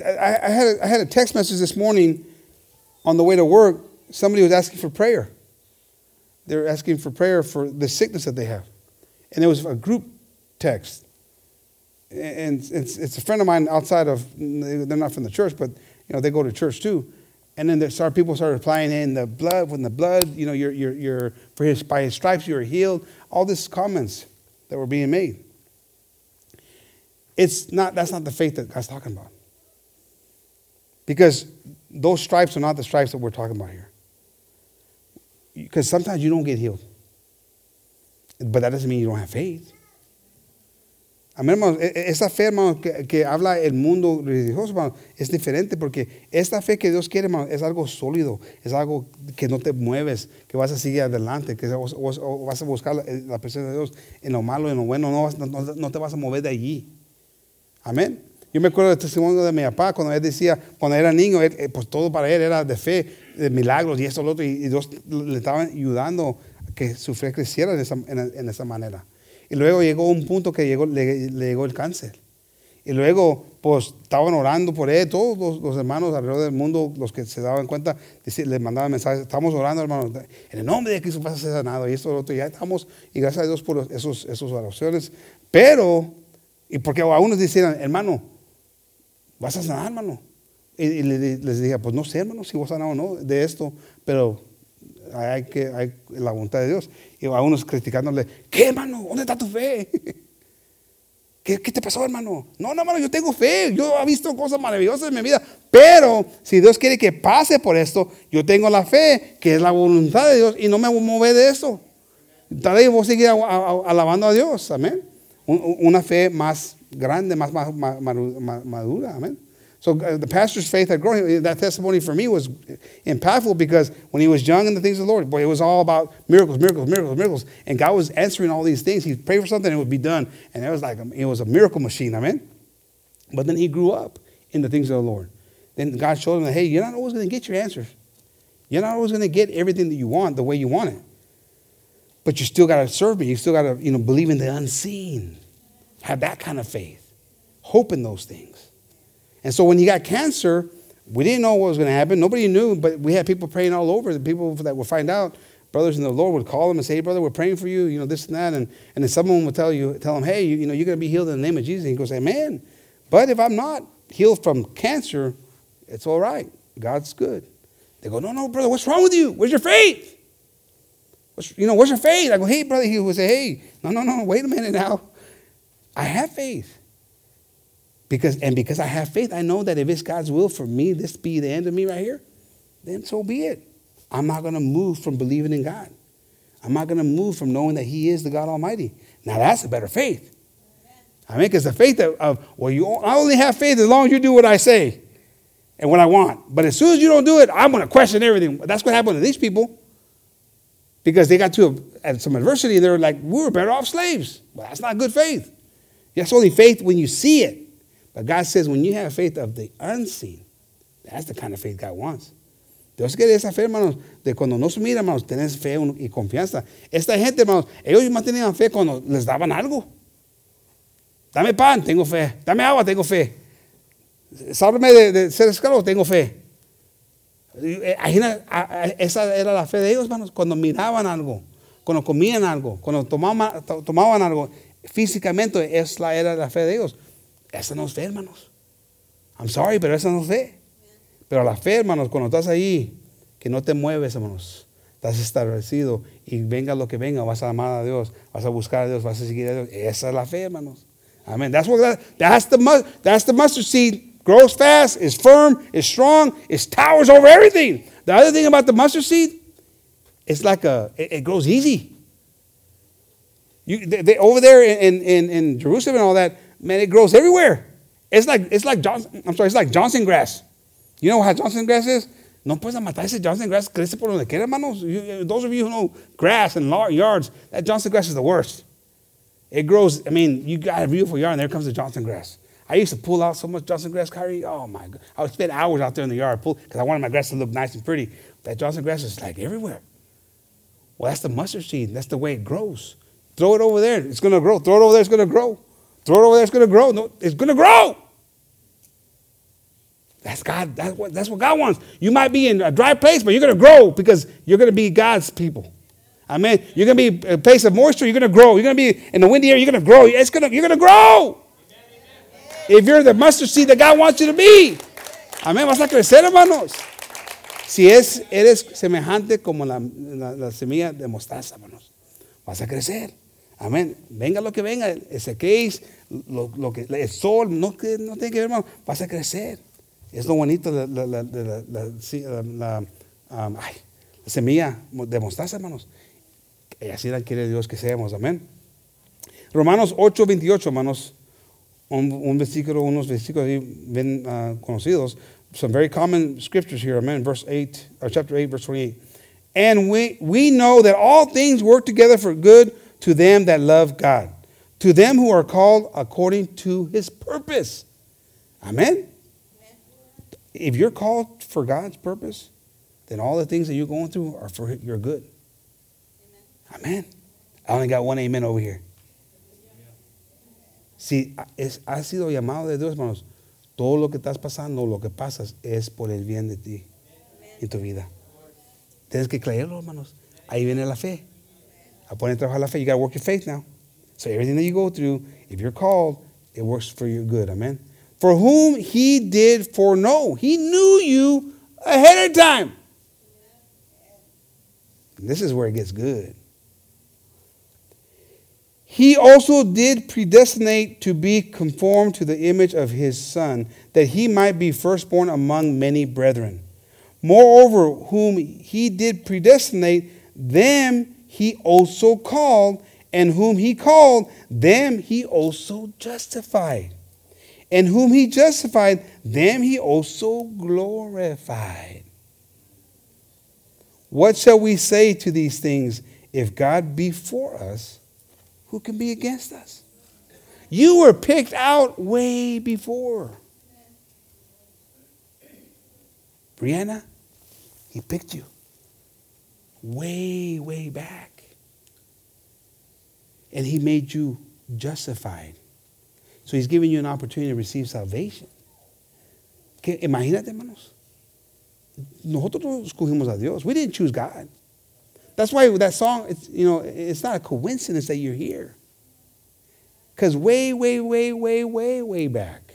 I had a text message this morning on the way to work. Somebody was asking for prayer. They were asking for prayer for the sickness that they have, and it was a group text. And it's a friend of mine outside of. They're not from the church, but you know they go to church too. And then people started replying in the blood, when the blood, you know, you're by his stripes you are healed. All these comments that were being made. That's not the faith that God's talking about. Because those stripes are not the stripes that we're talking about here. Because sometimes you don't get healed. But that doesn't mean you don't have faith. Amén, hermanos, esa fe, hermanos, que habla el mundo religioso, hermanos, es diferente porque esta fe que Dios quiere, hermanos, es algo sólido, es algo que no te mueves, que vas a seguir adelante, que vas a buscar la presencia de Dios en lo malo, en lo bueno, no te vas a mover de allí. Amén. Yo me acuerdo del testimonio de mi papá cuando él decía, cuando era niño, él, pues todo para él era de fe, de milagros y esto, lo otro, y Dios le estaba ayudando que su fe creciera en esa manera. Y luego llegó un punto que le llegó el cáncer. Y luego, pues, estaban orando por él. Todos los hermanos alrededor del mundo, los que se daban cuenta, les mandaban mensajes. Estamos orando, hermanos. En el nombre de Cristo vas a ser sanado. Y esto, lo otro. Ya estamos. Y gracias a Dios por esas oraciones. Pero, y porque a unos decían, hermano, vas a sanar, hermano. Y les dije, pues no sé, hermano, si vos sanado o no de esto. Pero hay la voluntad de Dios. Y a unos criticándole, ¿qué, hermano? ¿Dónde está tu fe? ¿Qué te pasó, hermano? No, hermano, yo tengo fe. Yo he visto cosas maravillosas en mi vida. Pero si Dios quiere que pase por esto, yo tengo la fe, que es la voluntad de Dios, y no me moveré de eso. Tal vez vos seguís alabando a Dios, amén. Una fe más grande, más madura, amén. So the pastor's faith had grown. That testimony for me was impactful because when he was young in the things of the Lord, boy, it was all about miracles, miracles, miracles, miracles. And God was answering all these things. He'd pray for something and it would be done. And it was a miracle machine, amen? But then he grew up in the things of the Lord. Then God showed him that, hey, you're not always going to get your answers. You're not always going to get everything that you want the way you want it. But you still got to serve me. You still got to, believe in the unseen. Have that kind of faith. Hope in those things. And so when he got cancer, we didn't know what was going to happen. Nobody knew, but we had people praying all over. The people that would find out, brothers in the Lord, would call them and say, hey, brother, we're praying for you, this and that. And then someone would tell him, hey, you're going to be healed in the name of Jesus. And he goes, amen. But if I'm not healed from cancer, it's all right. God's good. They go, no, brother, what's wrong with you? Where's your faith? Where's your faith? I go, hey, brother. He would say, hey, no, wait a minute now. I have faith. Because I have faith, I know that if it's God's will for me, this be the end of me right here, then so be it. I'm not going to move from believing in God. I'm not going to move from knowing that he is the God Almighty. Now that's a better faith. Amen. Because the faith I only have faith as long as you do what I say and what I want. But as soon as you don't do it, I'm going to question everything. That's what happened to these people. Because they got to some adversity and they were like, we were better off slaves. Well, that's not good faith. That's only faith when you see it. But God says when you have faith of the unseen, that's the kind of faith God wants. Dios quiere esa fe, hermanos, de cuando no se mira, hermanos, tenés fe y confianza. Esta gente, hermanos, ellos mantenían fe cuando les daban algo. Dame pan, tengo fe. Dame agua, tengo fe. Sálvame de ser esclavo, tengo fe. Esa era la fe de ellos, hermanos, cuando miraban algo, cuando comían algo, cuando tomaban algo. Físicamente, esa era la fe de ellos. Esa no es fe, hermanos. I'm sorry, pero esa no es fe. Pero la fe, hermanos, cuando estás ahí, que no te mueves, hermanos. Estás establecido y venga lo que venga, vas a amar a Dios, vas a buscar a Dios, vas a seguir a Dios. Esa es la fe, hermanos. Amen. That's the mustard seed. Grows fast, is firm, is strong, it towers over everything. The other thing about the mustard seed, it's like it grows easy. Over there in Jerusalem and all that, man, it grows everywhere. It's like Johnson grass. You know how Johnson grass is? No puedes matar ese Johnson grass. Crece por donde quiera, hermanos. Those of you who know grass and large yards, that Johnson grass is the worst. It grows. I mean, you got a beautiful yard, and there comes the Johnson grass. I used to pull out so much Johnson grass, Kyrie. Oh my God! I would spend hours out there in the yard because I wanted my grass to look nice and pretty. That Johnson grass is like everywhere. Well, that's the mustard seed. That's the way it grows. Throw it over there. It's going to grow. Throw it over there. It's going to grow. Throw it over there. It's going to grow. No, it's going to grow. That's God. That's what God wants. You might be in a dry place, but you're going to grow because you're going to be God's people. Amen. You're going to be a place of moisture. You're going to grow. You're going to be in the windy air. You're going to grow. You're going to grow. If you're the mustard seed that God wants you to be. Amén. Vas a crecer, hermanos. Si eres semejante como la semilla de mostaza, hermanos. Vas a crecer. Amén. Venga lo que venga. Ezequiel, el sol, no tiene que ver, hermano. Vas a crecer. Es lo bonito de la semilla de mostaza, hermanos. Y así la quiere Dios que seamos. Amén. Romanos 8:28, hermanos. Unos versículos bien conocidos. Some very common scriptures here. Amen. Chapter 8, verse 28. And we know that all things work together for good to them that love God, to them who are called according to His purpose. Amen. If you're called for God's purpose, then all the things that you're going through are for your good. Amen. I only got one amen over here. Si has sido llamado de Dios, hermanos, todo lo que estás pasando, lo que pasas, es por el bien de ti y tu vida. Tienes que creerlo, hermanos. Ahí viene la fe. A poner a trabajar la fe. You got to work your faith now. So everything that you go through, if you're called, it works for your good. Amen. For whom He did foreknow. He knew you ahead of time. And this is where it gets good. He also did predestinate to be conformed to the image of His Son, that He might be firstborn among many brethren. Moreover, whom He did predestinate, them He also called, and whom He called, them He also justified. And whom He justified, them He also glorified. What shall we say to these things? If God be for us, who can be against us? You were picked out way before. Brianna, He picked you way, way back. And He made you justified. So He's giving you an opportunity to receive salvation. Imagínate, hermanos. Nosotros no escogimos a Dios. We didn't choose God. That's why that song, it's not a coincidence that you're here. Because way, way, way, way, way, way back,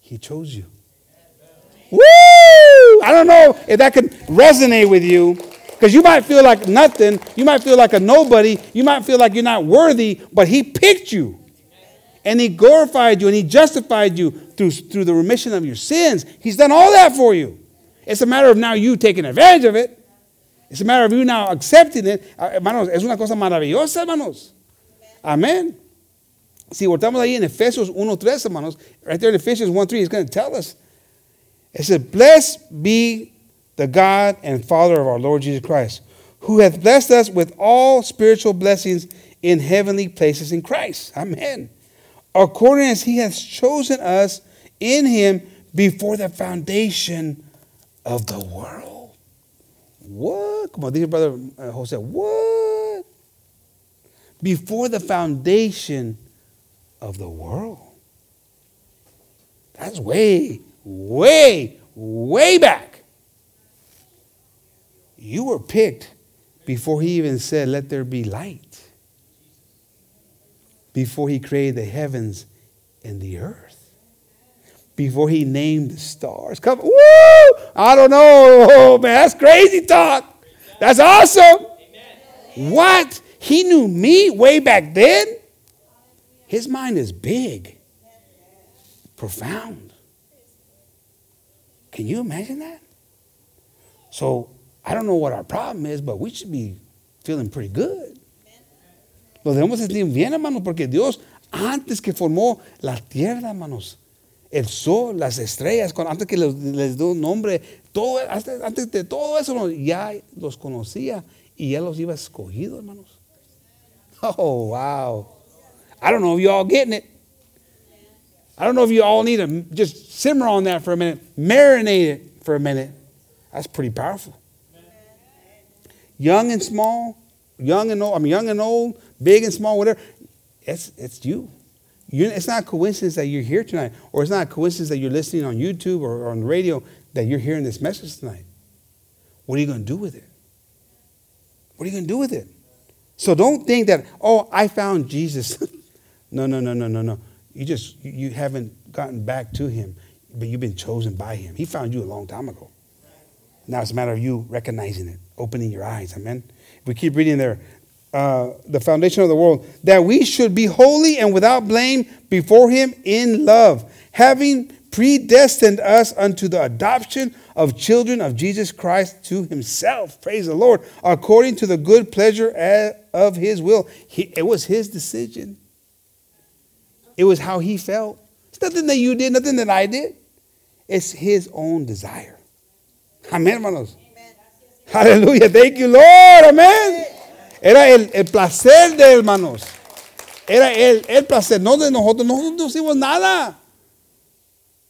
He chose you. Woo! I don't know if that could resonate with you. Because you might feel like nothing. You might feel like a nobody. You might feel like you're not worthy. But He picked you. And He glorified you. And He justified you through the remission of your sins. He's done all that for you. It's a matter of now you taking advantage of it. It's a matter of you now accepting it. Hermanos, es una cosa maravillosa, hermanos. Amén. Si voltamos ahí en Efesios 1:3, hermanos, right there in Ephesians 1:3, it's going to tell us. It says, blessed be the God and Father of our Lord Jesus Christ, who hath blessed us with all spiritual blessings in heavenly places in Christ. Amen. According as He hath chosen us in Him before the foundation of the world. What? Como dice Brother Jose, what? Before the foundation of the world. That's way, way, way back. You were picked before He even said, let there be light. Before He created the heavens and the earth. Before He named the stars. Come, woo! I don't know. Oh, man, that's crazy talk. That's awesome. Amen. What? He knew me way back then? His mind is big. Profound. Can you imagine that? So, I don't know what our problem is, but we should be feeling pretty good. Lo debemos sentir bien, hermanos, porque Dios, antes que formó la tierra, hermanos, el sol, las estrellas, antes que les dio un nombre, todo, antes de todo eso, ya los conocía y ya los iba escogido, hermanos. Oh, wow. I don't know if you all getting it. I don't know if you all need to just simmer on that for a minute. Marinate it for a minute. That's pretty powerful. young and small, young and old, young and old, big and small, whatever. It's you. It's not a coincidence that you're here tonight, or it's not a coincidence that you're listening on YouTube or on the radio, that you're hearing this message tonight. What are you going to do with it? What are you going to do with it? So don't think that, oh, I found Jesus. No. You haven't gotten back to him, but you've been chosen by him. He found you a long time ago. Now it's a matter of you recognizing it, opening your eyes. Amen. We keep reading there. The foundation of the world, that we should be holy and without blame before him in love, having predestined us unto the adoption of children of Jesus Christ to himself. Praise the Lord. According to the good pleasure of his will. It was his decision. It was how he felt. It's nothing that you did, nothing that I did. It's his own desire. Amén, hermanos. Amen. Hallelujah. Thank you, Lord. Amen. Era el placer de hermanos. Era el placer, no de nosotros. Nosotros no hicimos nada.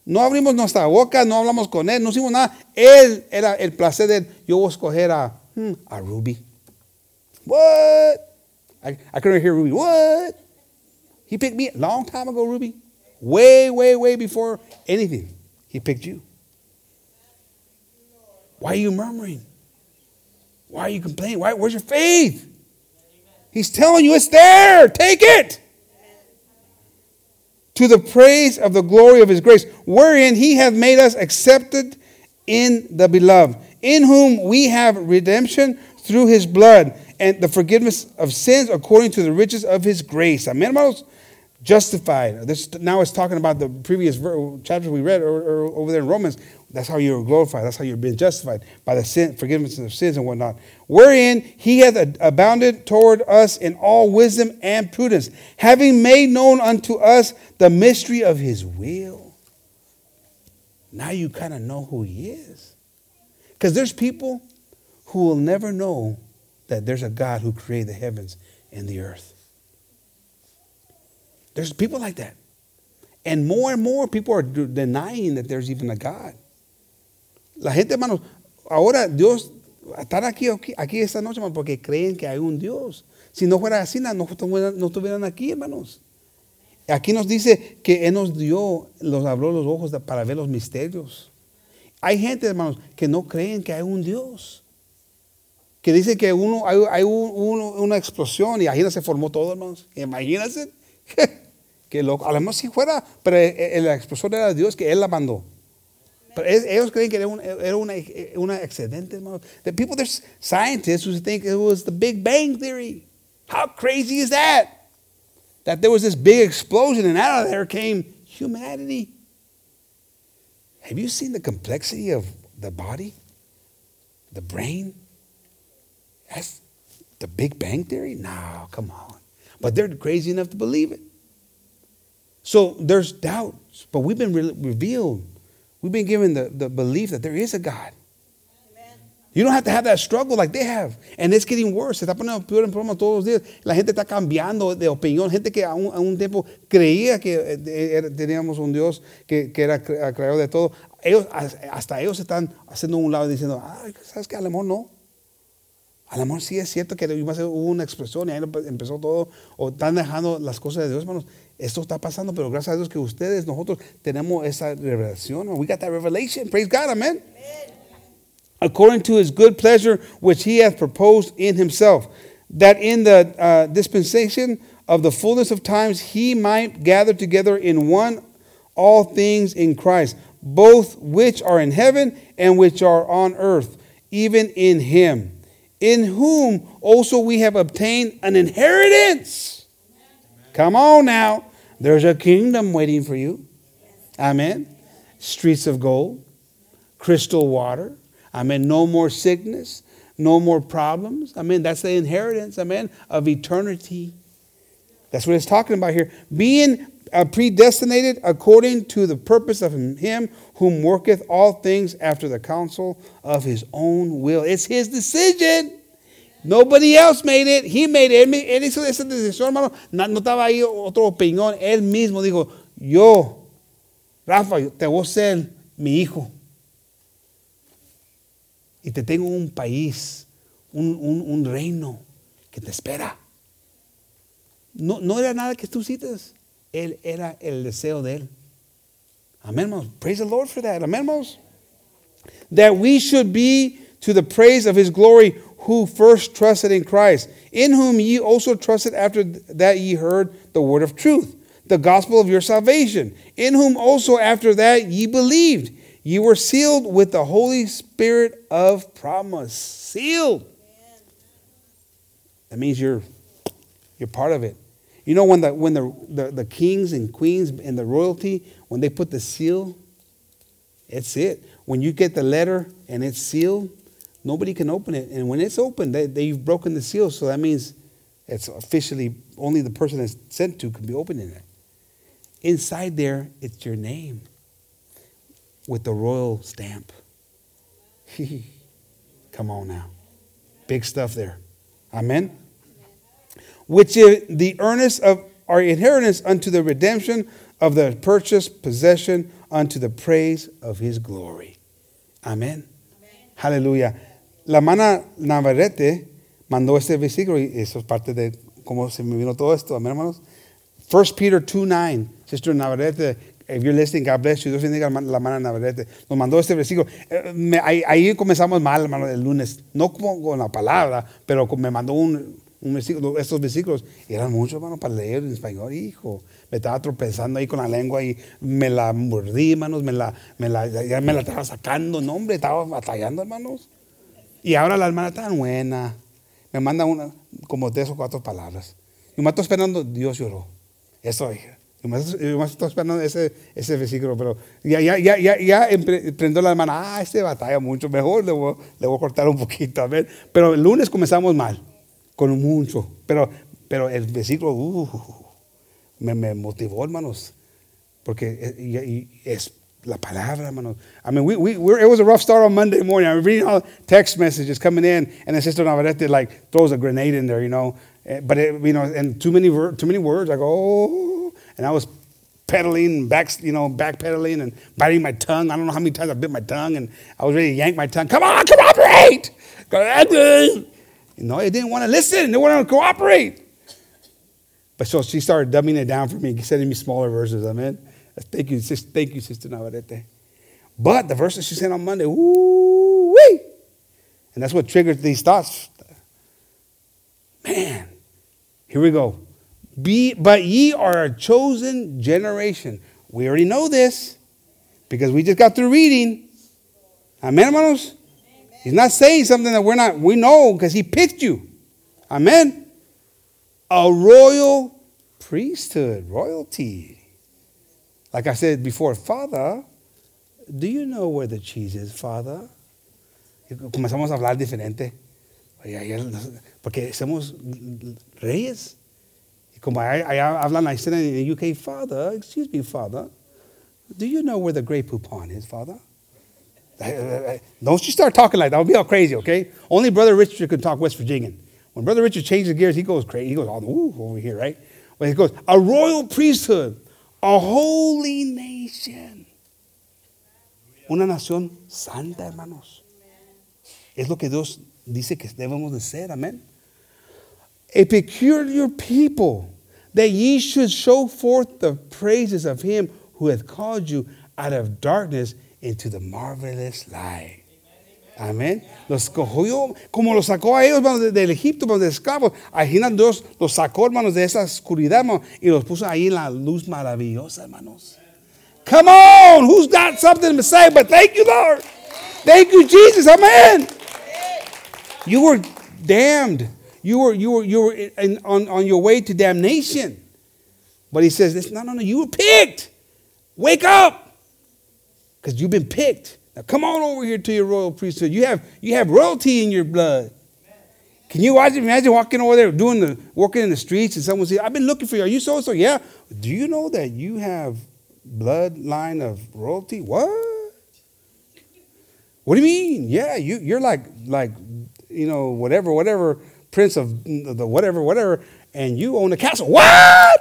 No abrimos nuestra boca, no hablamos con él, no hicimos nada. Él era el placer de él. Yo voy a escoger a Ruby. What? I couldn't hear Ruby. What? He picked me a long time ago, Ruby. Way before anything. He picked you. Why are you murmuring? Why are you complaining? Where's your faith? He's telling you it's there. Take it. To the praise of the glory of his grace, wherein he hath made us accepted in the beloved, in whom we have redemption through his blood and the forgiveness of sins according to the riches of his grace. Amen, hermanos. Justified. Now it's talking about the previous chapter we read or over there in Romans. That's how you're glorified. That's how you're being justified, by the forgiveness of sins and whatnot. Wherein he hath abounded toward us in all wisdom and prudence, having made known unto us the mystery of his will. Now you kind of know who he is. Because there's people who will never know that there's a God who created the heavens and the earth. There's people like that. And more people are denying that there's even a God. La gente, hermanos, ahora Dios, están aquí esta noche, hermanos, porque creen que hay un Dios. Si no fuera así, no estuvieran aquí, hermanos. Aquí nos dice que Él nos dio, nos abrió los ojos para ver los misterios. Hay gente, hermanos, que no creen que hay un Dios. Que dicen que hay una explosión y ahí se formó todo, hermanos. Imagínense. Que loco, a lo mejor si fuera, pero la explosión era de Dios, que Él la mandó. Pero ellos creen que era una accidente, hermano. The people, there's scientists who think it was the Big Bang Theory. How crazy is that? That there was this big explosion and out of there came humanity. Have you seen the complexity of the body? The brain? That's the Big Bang Theory? No, come on. But they're crazy enough to believe it. So there's doubts, but we've been revealed. We've been given the belief that there is a God. Amen. You don't have to have that struggle like they have. And it's getting worse. Se está poniendo peor en problema todos los días. La gente está cambiando de opinión. Gente que a un tiempo creía que teníamos un Dios que era creador de todo. Hasta ellos están haciendo un lado diciendo, ¿sabes qué? A lo mejor no. A lo mejor sí es cierto que hubo una explosión y ahí empezó todo, o están dejando las cosas de Dios, hermanos. Esto está pasando, pero gracias a Dios que ustedes, nosotros tenemos esa revelación. We got that revelation. Praise God, amen. Amen. According to his good pleasure, which he hath proposed in himself, that in the dispensation of the fullness of times, he might gather together in one all things in Christ, both which are in heaven and which are on earth, even in him. In whom also we have obtained an inheritance. Amen. Come on now. There's a kingdom waiting for you. Amen. Streets of gold. Crystal water. Amen. No more sickness. No more problems. Amen. That's the inheritance. Amen. Of eternity. That's what it's talking about here. Being predestinated according to the purpose of him whom worketh all things after the counsel of his own will. It's his decision. Nobody else made it. He made it. Él hizo esa decisión, hermano. No estaba ahí otro opinión. Él mismo dijo, yo, Rafa, te voy a ser mi hijo. Y te tengo un país, un reino que te espera. No era nada que tú cites. Él era el deseo de él. Amén, hermanos. Praise the Lord for that. Amén, hermanos. That we should be to the praise of his glory, who first trusted in Christ, in whom ye also trusted after that ye heard the word of truth, the gospel of your salvation, in whom also after that ye believed. Ye were sealed with the Holy Spirit of promise. Sealed. That means you're part of it. You know, when the kings and queens and the royalty, when they put the seal, it's it. When you get the letter and it's sealed, nobody can open it. And when it's opened, they've broken the seal. So that means it's officially only the person that's sent to can be opening it. Inside there, it's your name with the royal stamp. Come on now. Big stuff there. Amen. Which is the earnest of our inheritance unto the redemption of the purchased possession unto the praise of his glory. Amén. Aleluya. La hermana Navarrete mandó este versículo y eso es parte de cómo se me vino todo esto. Amén, hermanos. 1 Peter 2:9. Sister Navarrete, if you're listening, God bless you. Dios bendiga a la hermana Navarrete. Nos mandó este versículo. Ahí comenzamos mal, hermano, el lunes. No con la palabra, pero me mandó un versículo. Estos versículos eran muchos, hermanos, para leer en español. Hijo, me estaba tropezando ahí con la lengua y me la mordí, hermanos, ya me la estaba sacando. No, hombre, estaba batallando, hermanos. Y ahora la hermana tan buena me manda como 3 o 4 palabras. Yo me estoy esperando, Dios lloró. Eso, hija. Yo me estoy esperando ese versículo, pero ya emprendió la hermana. Este batalla mucho, mejor le voy a cortar un poquito, a ver. Pero el lunes comenzamos mal, con mucho, pero el versículo me motivó, hermanos, porque es la palabra, hermanos. I mean, it was a rough start on Monday morning. I'm reading all text messages coming in, and then Sister Navarrete like throws a grenade in there, you know. But it, you know, and too many words. I go, oh, and I was pedaling backpedaling and biting my tongue. I don't know how many times I bit my tongue, and I was ready to yank my tongue. Come on, cooperate! You know, they didn't want to listen. They wanted to cooperate. But so she started dumbing it down for me, sending me smaller verses. Amen. Thank you, Sister Navarrete. But the verses she sent on Monday, woo-wee. And that's what triggered these thoughts. Man, here we go. But ye are a chosen generation. We already know this because we just got through reading. Amen, hermanos. He's not saying something that we know because he picked you. Amen. A royal priesthood, royalty. Like I said before, Father, do you know where the cheese is, Father? Comenzamos a hablar diferente. Porque somos reyes. Y como allá hablan en the UK, Father, excuse me, Father, do you know where the Grey Poupon is, Father? Don't you start talking like that. I'll be all crazy, okay? Only Brother Richard could talk West Virginian. When Brother Richard changes gears, he goes crazy. He goes all the woo over here, right? But he goes, a royal priesthood, a holy nation. Una nación santa, hermanos. Es lo que Dios dice que debemos de ser, amén. A peculiar people, that ye should show forth the praises of him who hath called you out of darkness into the marvelous light. Amén. Los cogió, como los sacó a ellos, hermanos, del Egipto, hermanos, de esclavos. Allí Dios los sacó, hermanos, de esa oscuridad, hermanos, y los puso ahí en la luz maravillosa, hermanos. Come on, who's got something to say? But thank you, Lord. Thank you, Jesus. Amen. You were damned. You were on your way to damnation. But he says, this, no, you were picked. Wake up, because you've been picked. Now come on over here to your royal priesthood. You have royalty in your blood. Can you imagine walking over there, walking in the streets, and someone says, I've been looking for you. Are you so-and-so? Yeah. Do you know that you have bloodline of royalty? What? What do you mean? Yeah, you're like you know, whatever, prince of the whatever, and you own the castle. What?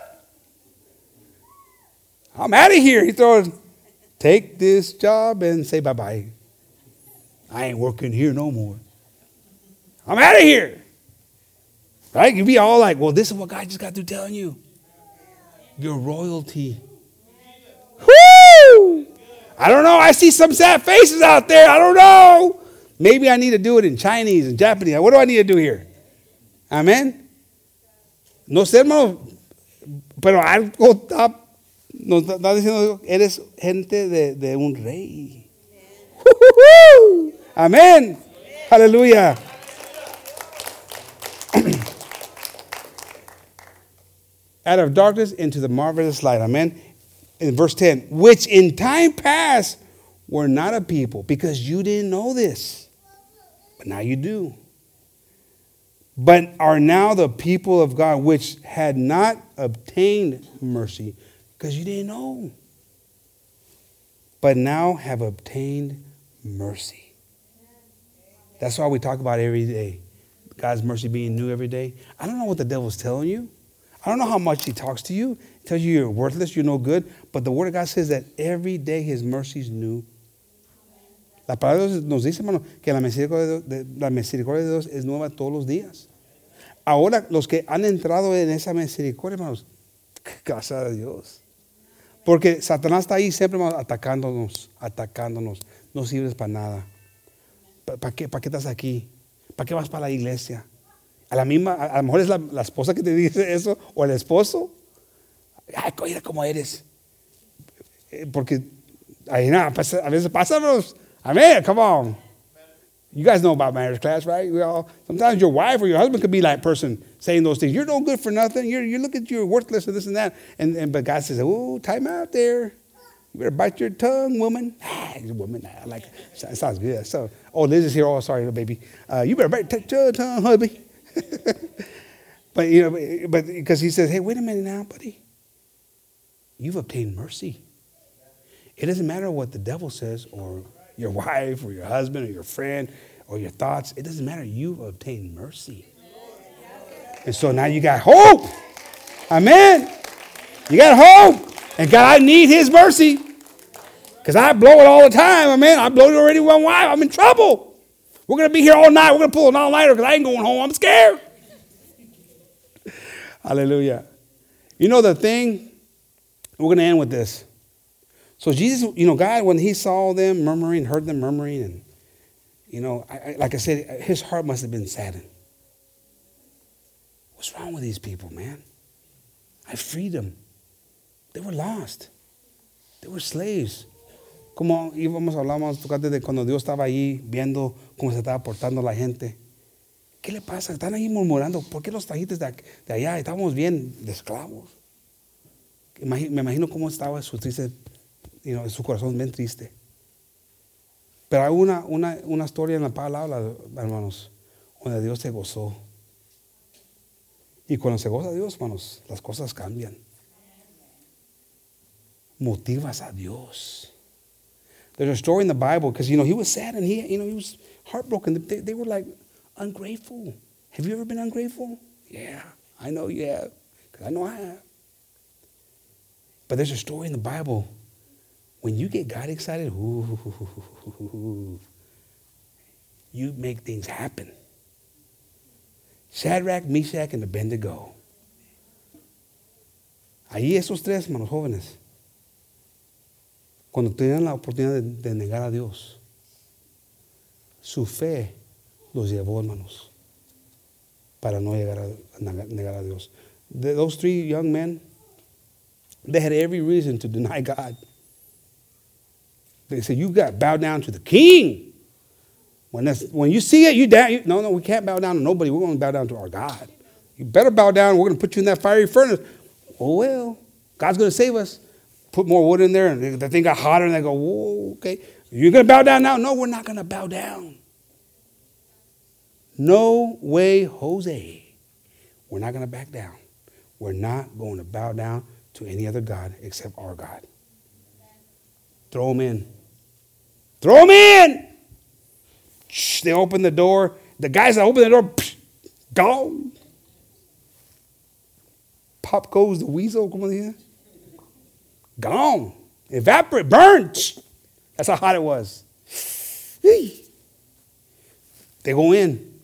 I'm out of here. He throws. Take this job and say bye-bye. I ain't working here no more. I'm out of here. Right? You'd be all like, well, this is what God just got through telling you. You're royalty. Woo! I don't know. I see some sad faces out there. I don't know. Maybe I need to do it in Chinese and Japanese. What do I need to do here? Amen. No sé, hermano, pero algo está. Nos está diciendo, eres gente de un rey. Amén. Aleluya. Out of darkness into the marvelous light. Amen. In verse 10, which in time past were not a people, because you didn't know this, but now you do. But are now the people of God, which had not obtained mercy, because you didn't know, but now have obtained mercy. That's why we talk about every day, God's mercy being new every day. I don't know what the devil's telling you. I don't know how much he talks to you. He tells you you're worthless, you're no good. But the Word of God says that every day His mercy is new. La palabra de Dios nos dice, hermano, que la misericordia de Dios es nueva todos los días. Ahora, los que han entrado en esa misericordia, hermanos, casa de Dios. Porque Satanás está ahí siempre, hermanos, atacándonos. No sirves para nada. ¿Para qué estás aquí? ¿Para qué vas para la iglesia? A lo mejor es la esposa que te dice eso, o el esposo. Ay, mira cómo eres. Porque ay, nada, a veces pasamos. Amen, come on. You guys know about marriage class, right? Sometimes your wife or your husband could be that person saying those things. You're no good for nothing. You look at you, you're worthless and this and that. But God says, oh, time out there. You better bite your tongue, woman. Woman, I like it. Sounds good. So, oh, Liz is here. Oh, sorry, little baby. You better bite your tongue, hubby. But you know, because he says, hey, wait a minute now, buddy. You've obtained mercy. It doesn't matter what the devil says, or your wife, or your husband, or your friend, or your thoughts. It doesn't matter. You've obtained mercy. And so now you got hope. Amen. You got hope. And God, I need His mercy, because I blow it all the time. Amen. I blow it already one wife. I'm in trouble. We're going to be here all night. We're going to pull an all-nighter because I ain't going home. I'm scared. Hallelujah. You know the thing? We're going to end with this. So Jesus, you know, God, when He saw them murmuring, heard them murmuring, and, you know, like I said, His heart must have been saddened. What's wrong with these people, man? I freed them. They were lost. They were slaves. Como íbamos a hablar, vamos a tocar desde cuando Dios estaba allí viendo cómo se estaba portando la gente. ¿Qué le pasa? Están ahí murmurando. ¿Por qué los trajiste de allá? Estábamos bien de esclavos. Me imagino cómo estaba su triste, you know, su corazón bien triste. Pero hay una historia en la palabra, hermanos, donde Dios se gozó. Y cuando se goza Dios, hermanos, las cosas cambian. Motivas a Dios. There's a story in the Bible, because, you know, He was sad and he was heartbroken. They were like ungrateful. Have you ever been ungrateful? Yeah, I know you have, because I know I have. But there's a story in the Bible. When you get God excited, ooh, you make things happen. Shadrach, Meshach, and Abednego. Ahí esos tres, hermanos jóvenes. Cuando tenían la oportunidad de negar a Dios, su fe los llevó, hermanos, para no llegar a negar a Dios. Those three young men, they had every reason to deny God. They said, "You got to bow down to the king. When you see it, you down. No, we can't bow down to nobody. We're going to bow down to our God. You better bow down. We're going to put you in that fiery furnace. Oh well, God's going to save us." Put more wood in there, and the thing got hotter, and they go, whoa, okay. You're going to bow down now? No, we're not going to bow down. No way, Jose. We're not going to back down. We're not going to bow down to any other God except our God. Throw them in. Throw them in! Shh, they open the door. The guys that open the door, psh, gone. Pop goes the weasel. Come on here. Gone. Evaporate. Burned. That's how hot it was. They go in.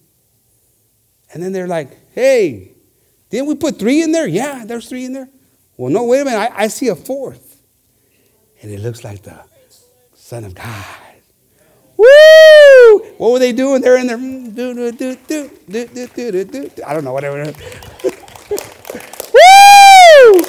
And then they're like, hey, didn't we put 3 in there? Yeah, there's 3 in there. Well, no, wait a minute. I see a 4th. And it looks like the Son of God. Woo! What were they doing? They're in there. I don't know, whatever. Woo!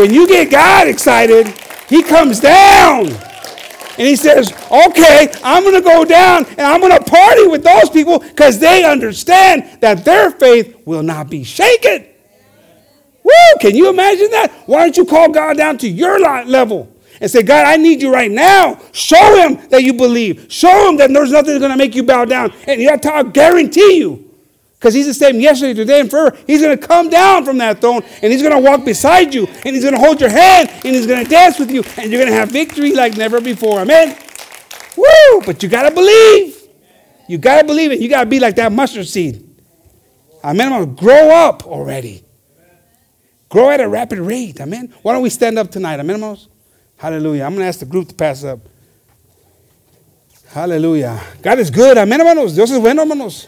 When you get God excited, he comes down. And he says, okay, I'm going to go down and I'm going to party with those people because they understand that their faith will not be shaken. Woo! Can you imagine that? Why don't you call God down to your level and say, God, I need you right now. Show him that you believe. Show him that there's nothing that's going to make you bow down. And that's how I guarantee you. Because he's the same yesterday, today, and forever. He's going to come down from that throne, and he's going to walk beside you, and he's going to hold your hand, and he's going to dance with you, and you're going to have victory like never before. Amen? Woo! But you got to believe. You got to believe it. You got to be like that mustard seed. Amen? I'm going to grow up already. Grow at a rapid rate. Amen? Why don't we stand up tonight? Amen, Moses? Hallelujah. I'm going to ask the group to pass up. Hallelujah. God is good. Amen, hermanos. Dios es bueno, hermanos.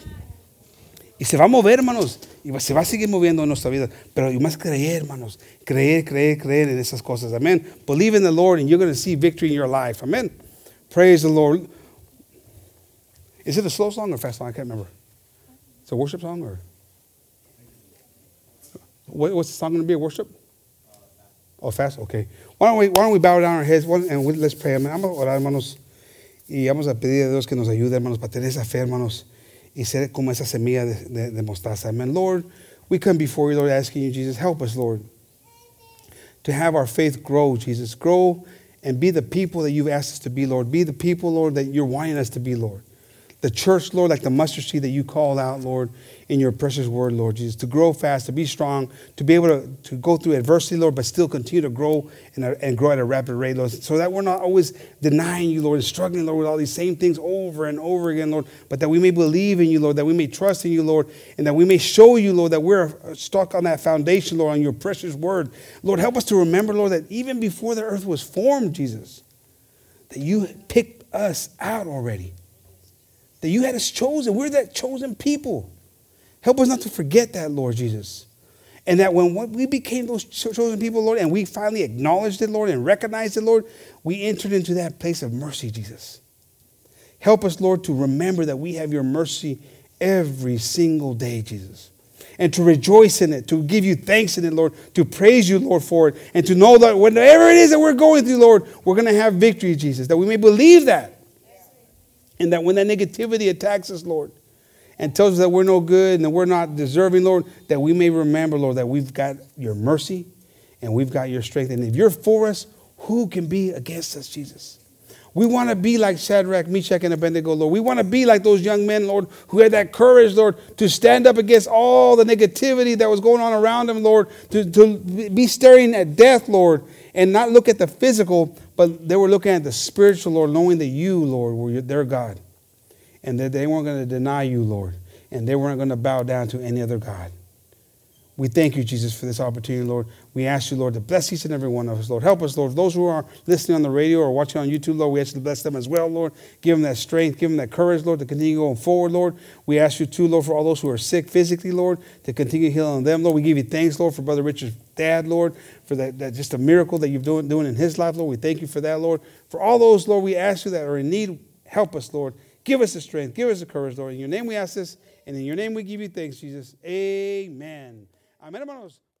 Y se va a mover, hermanos, y se va a seguir moviendo en nuestra vida. Pero hay más creer, hermanos, creer en esas cosas. Amen. Believe in the Lord and you're going to see victory in your life. Amen. Praise the Lord. Is it a slow song or fast song? I can't remember. It's a worship song or? What's the song going to be? A worship? Oh, fast. Okay. Why don't we bow down our heads and let's pray. Amen. Vamos a orar, hermanos, y vamos a pedir a Dios que nos ayude, hermanos, para tener esa fe, hermanos. Y ser como esa semilla de mostaza. Amen. Lord, we come before you, Lord, asking you, Jesus, help us, Lord, to have our faith grow, Jesus. Grow and be the people that you've asked us to be, Lord. Be the people, Lord, that you're wanting us to be, Lord. The church, Lord, like the mustard seed that you called out, Lord, in your precious word, Lord Jesus, to grow fast, to be strong, to be able to go through adversity, Lord, but still continue to grow and grow at a rapid rate, Lord, so that we're not always denying you, Lord, and struggling, Lord, with all these same things over and over again, Lord, but that we may believe in you, Lord, that we may trust in you, Lord, and that we may show you, Lord, that we're stuck on that foundation, Lord, on your precious word. Lord, help us to remember, Lord, that even before the earth was formed, Jesus, that you picked us out already. That you had us chosen. We're that chosen people. Help us not to forget that, Lord Jesus. And that when we became those chosen people, Lord, and we finally acknowledged it, Lord, and recognized it, Lord, we entered into that place of mercy, Jesus. Help us, Lord, to remember that we have your mercy every single day, Jesus. And to rejoice in it, to give you thanks in it, Lord, to praise you, Lord, for it, and to know that whatever it is that we're going through, Lord, we're going to have victory, Jesus, that we may believe that. And that when that negativity attacks us, Lord, and tells us that we're no good and that we're not deserving, Lord, that we may remember, Lord, that we've got your mercy and we've got your strength. And if you're for us, who can be against us, Jesus? We want to be like Shadrach, Meshach, and Abednego, Lord. We want to be like those young men, Lord, who had that courage, Lord, to stand up against all the negativity that was going on around them, Lord, to be staring at death, Lord, and not look at the physical, but they were looking at the spiritual, Lord, knowing that you, Lord, were their God, and that they weren't going to deny you, Lord, and they weren't going to bow down to any other God. We thank you, Jesus, for this opportunity, Lord. We ask you, Lord, to bless each and every one of us, Lord. Help us, Lord. Those who are listening on the radio or watching on YouTube, Lord, we ask you to bless them as well, Lord. Give them that strength. Give them that courage, Lord, to continue going forward, Lord. We ask you, too, Lord, for all those who are sick physically, Lord, to continue healing them, Lord. We give you thanks, Lord, for Brother Richard's dad, Lord, for that just a miracle that you're doing in his life, Lord. We thank you for that, Lord. For all those, Lord, we ask you that are in need, help us, Lord. Give us the strength. Give us the courage, Lord. In your name we ask this, and in your name we give you thanks, Jesus. Amen. Amén, hermanos.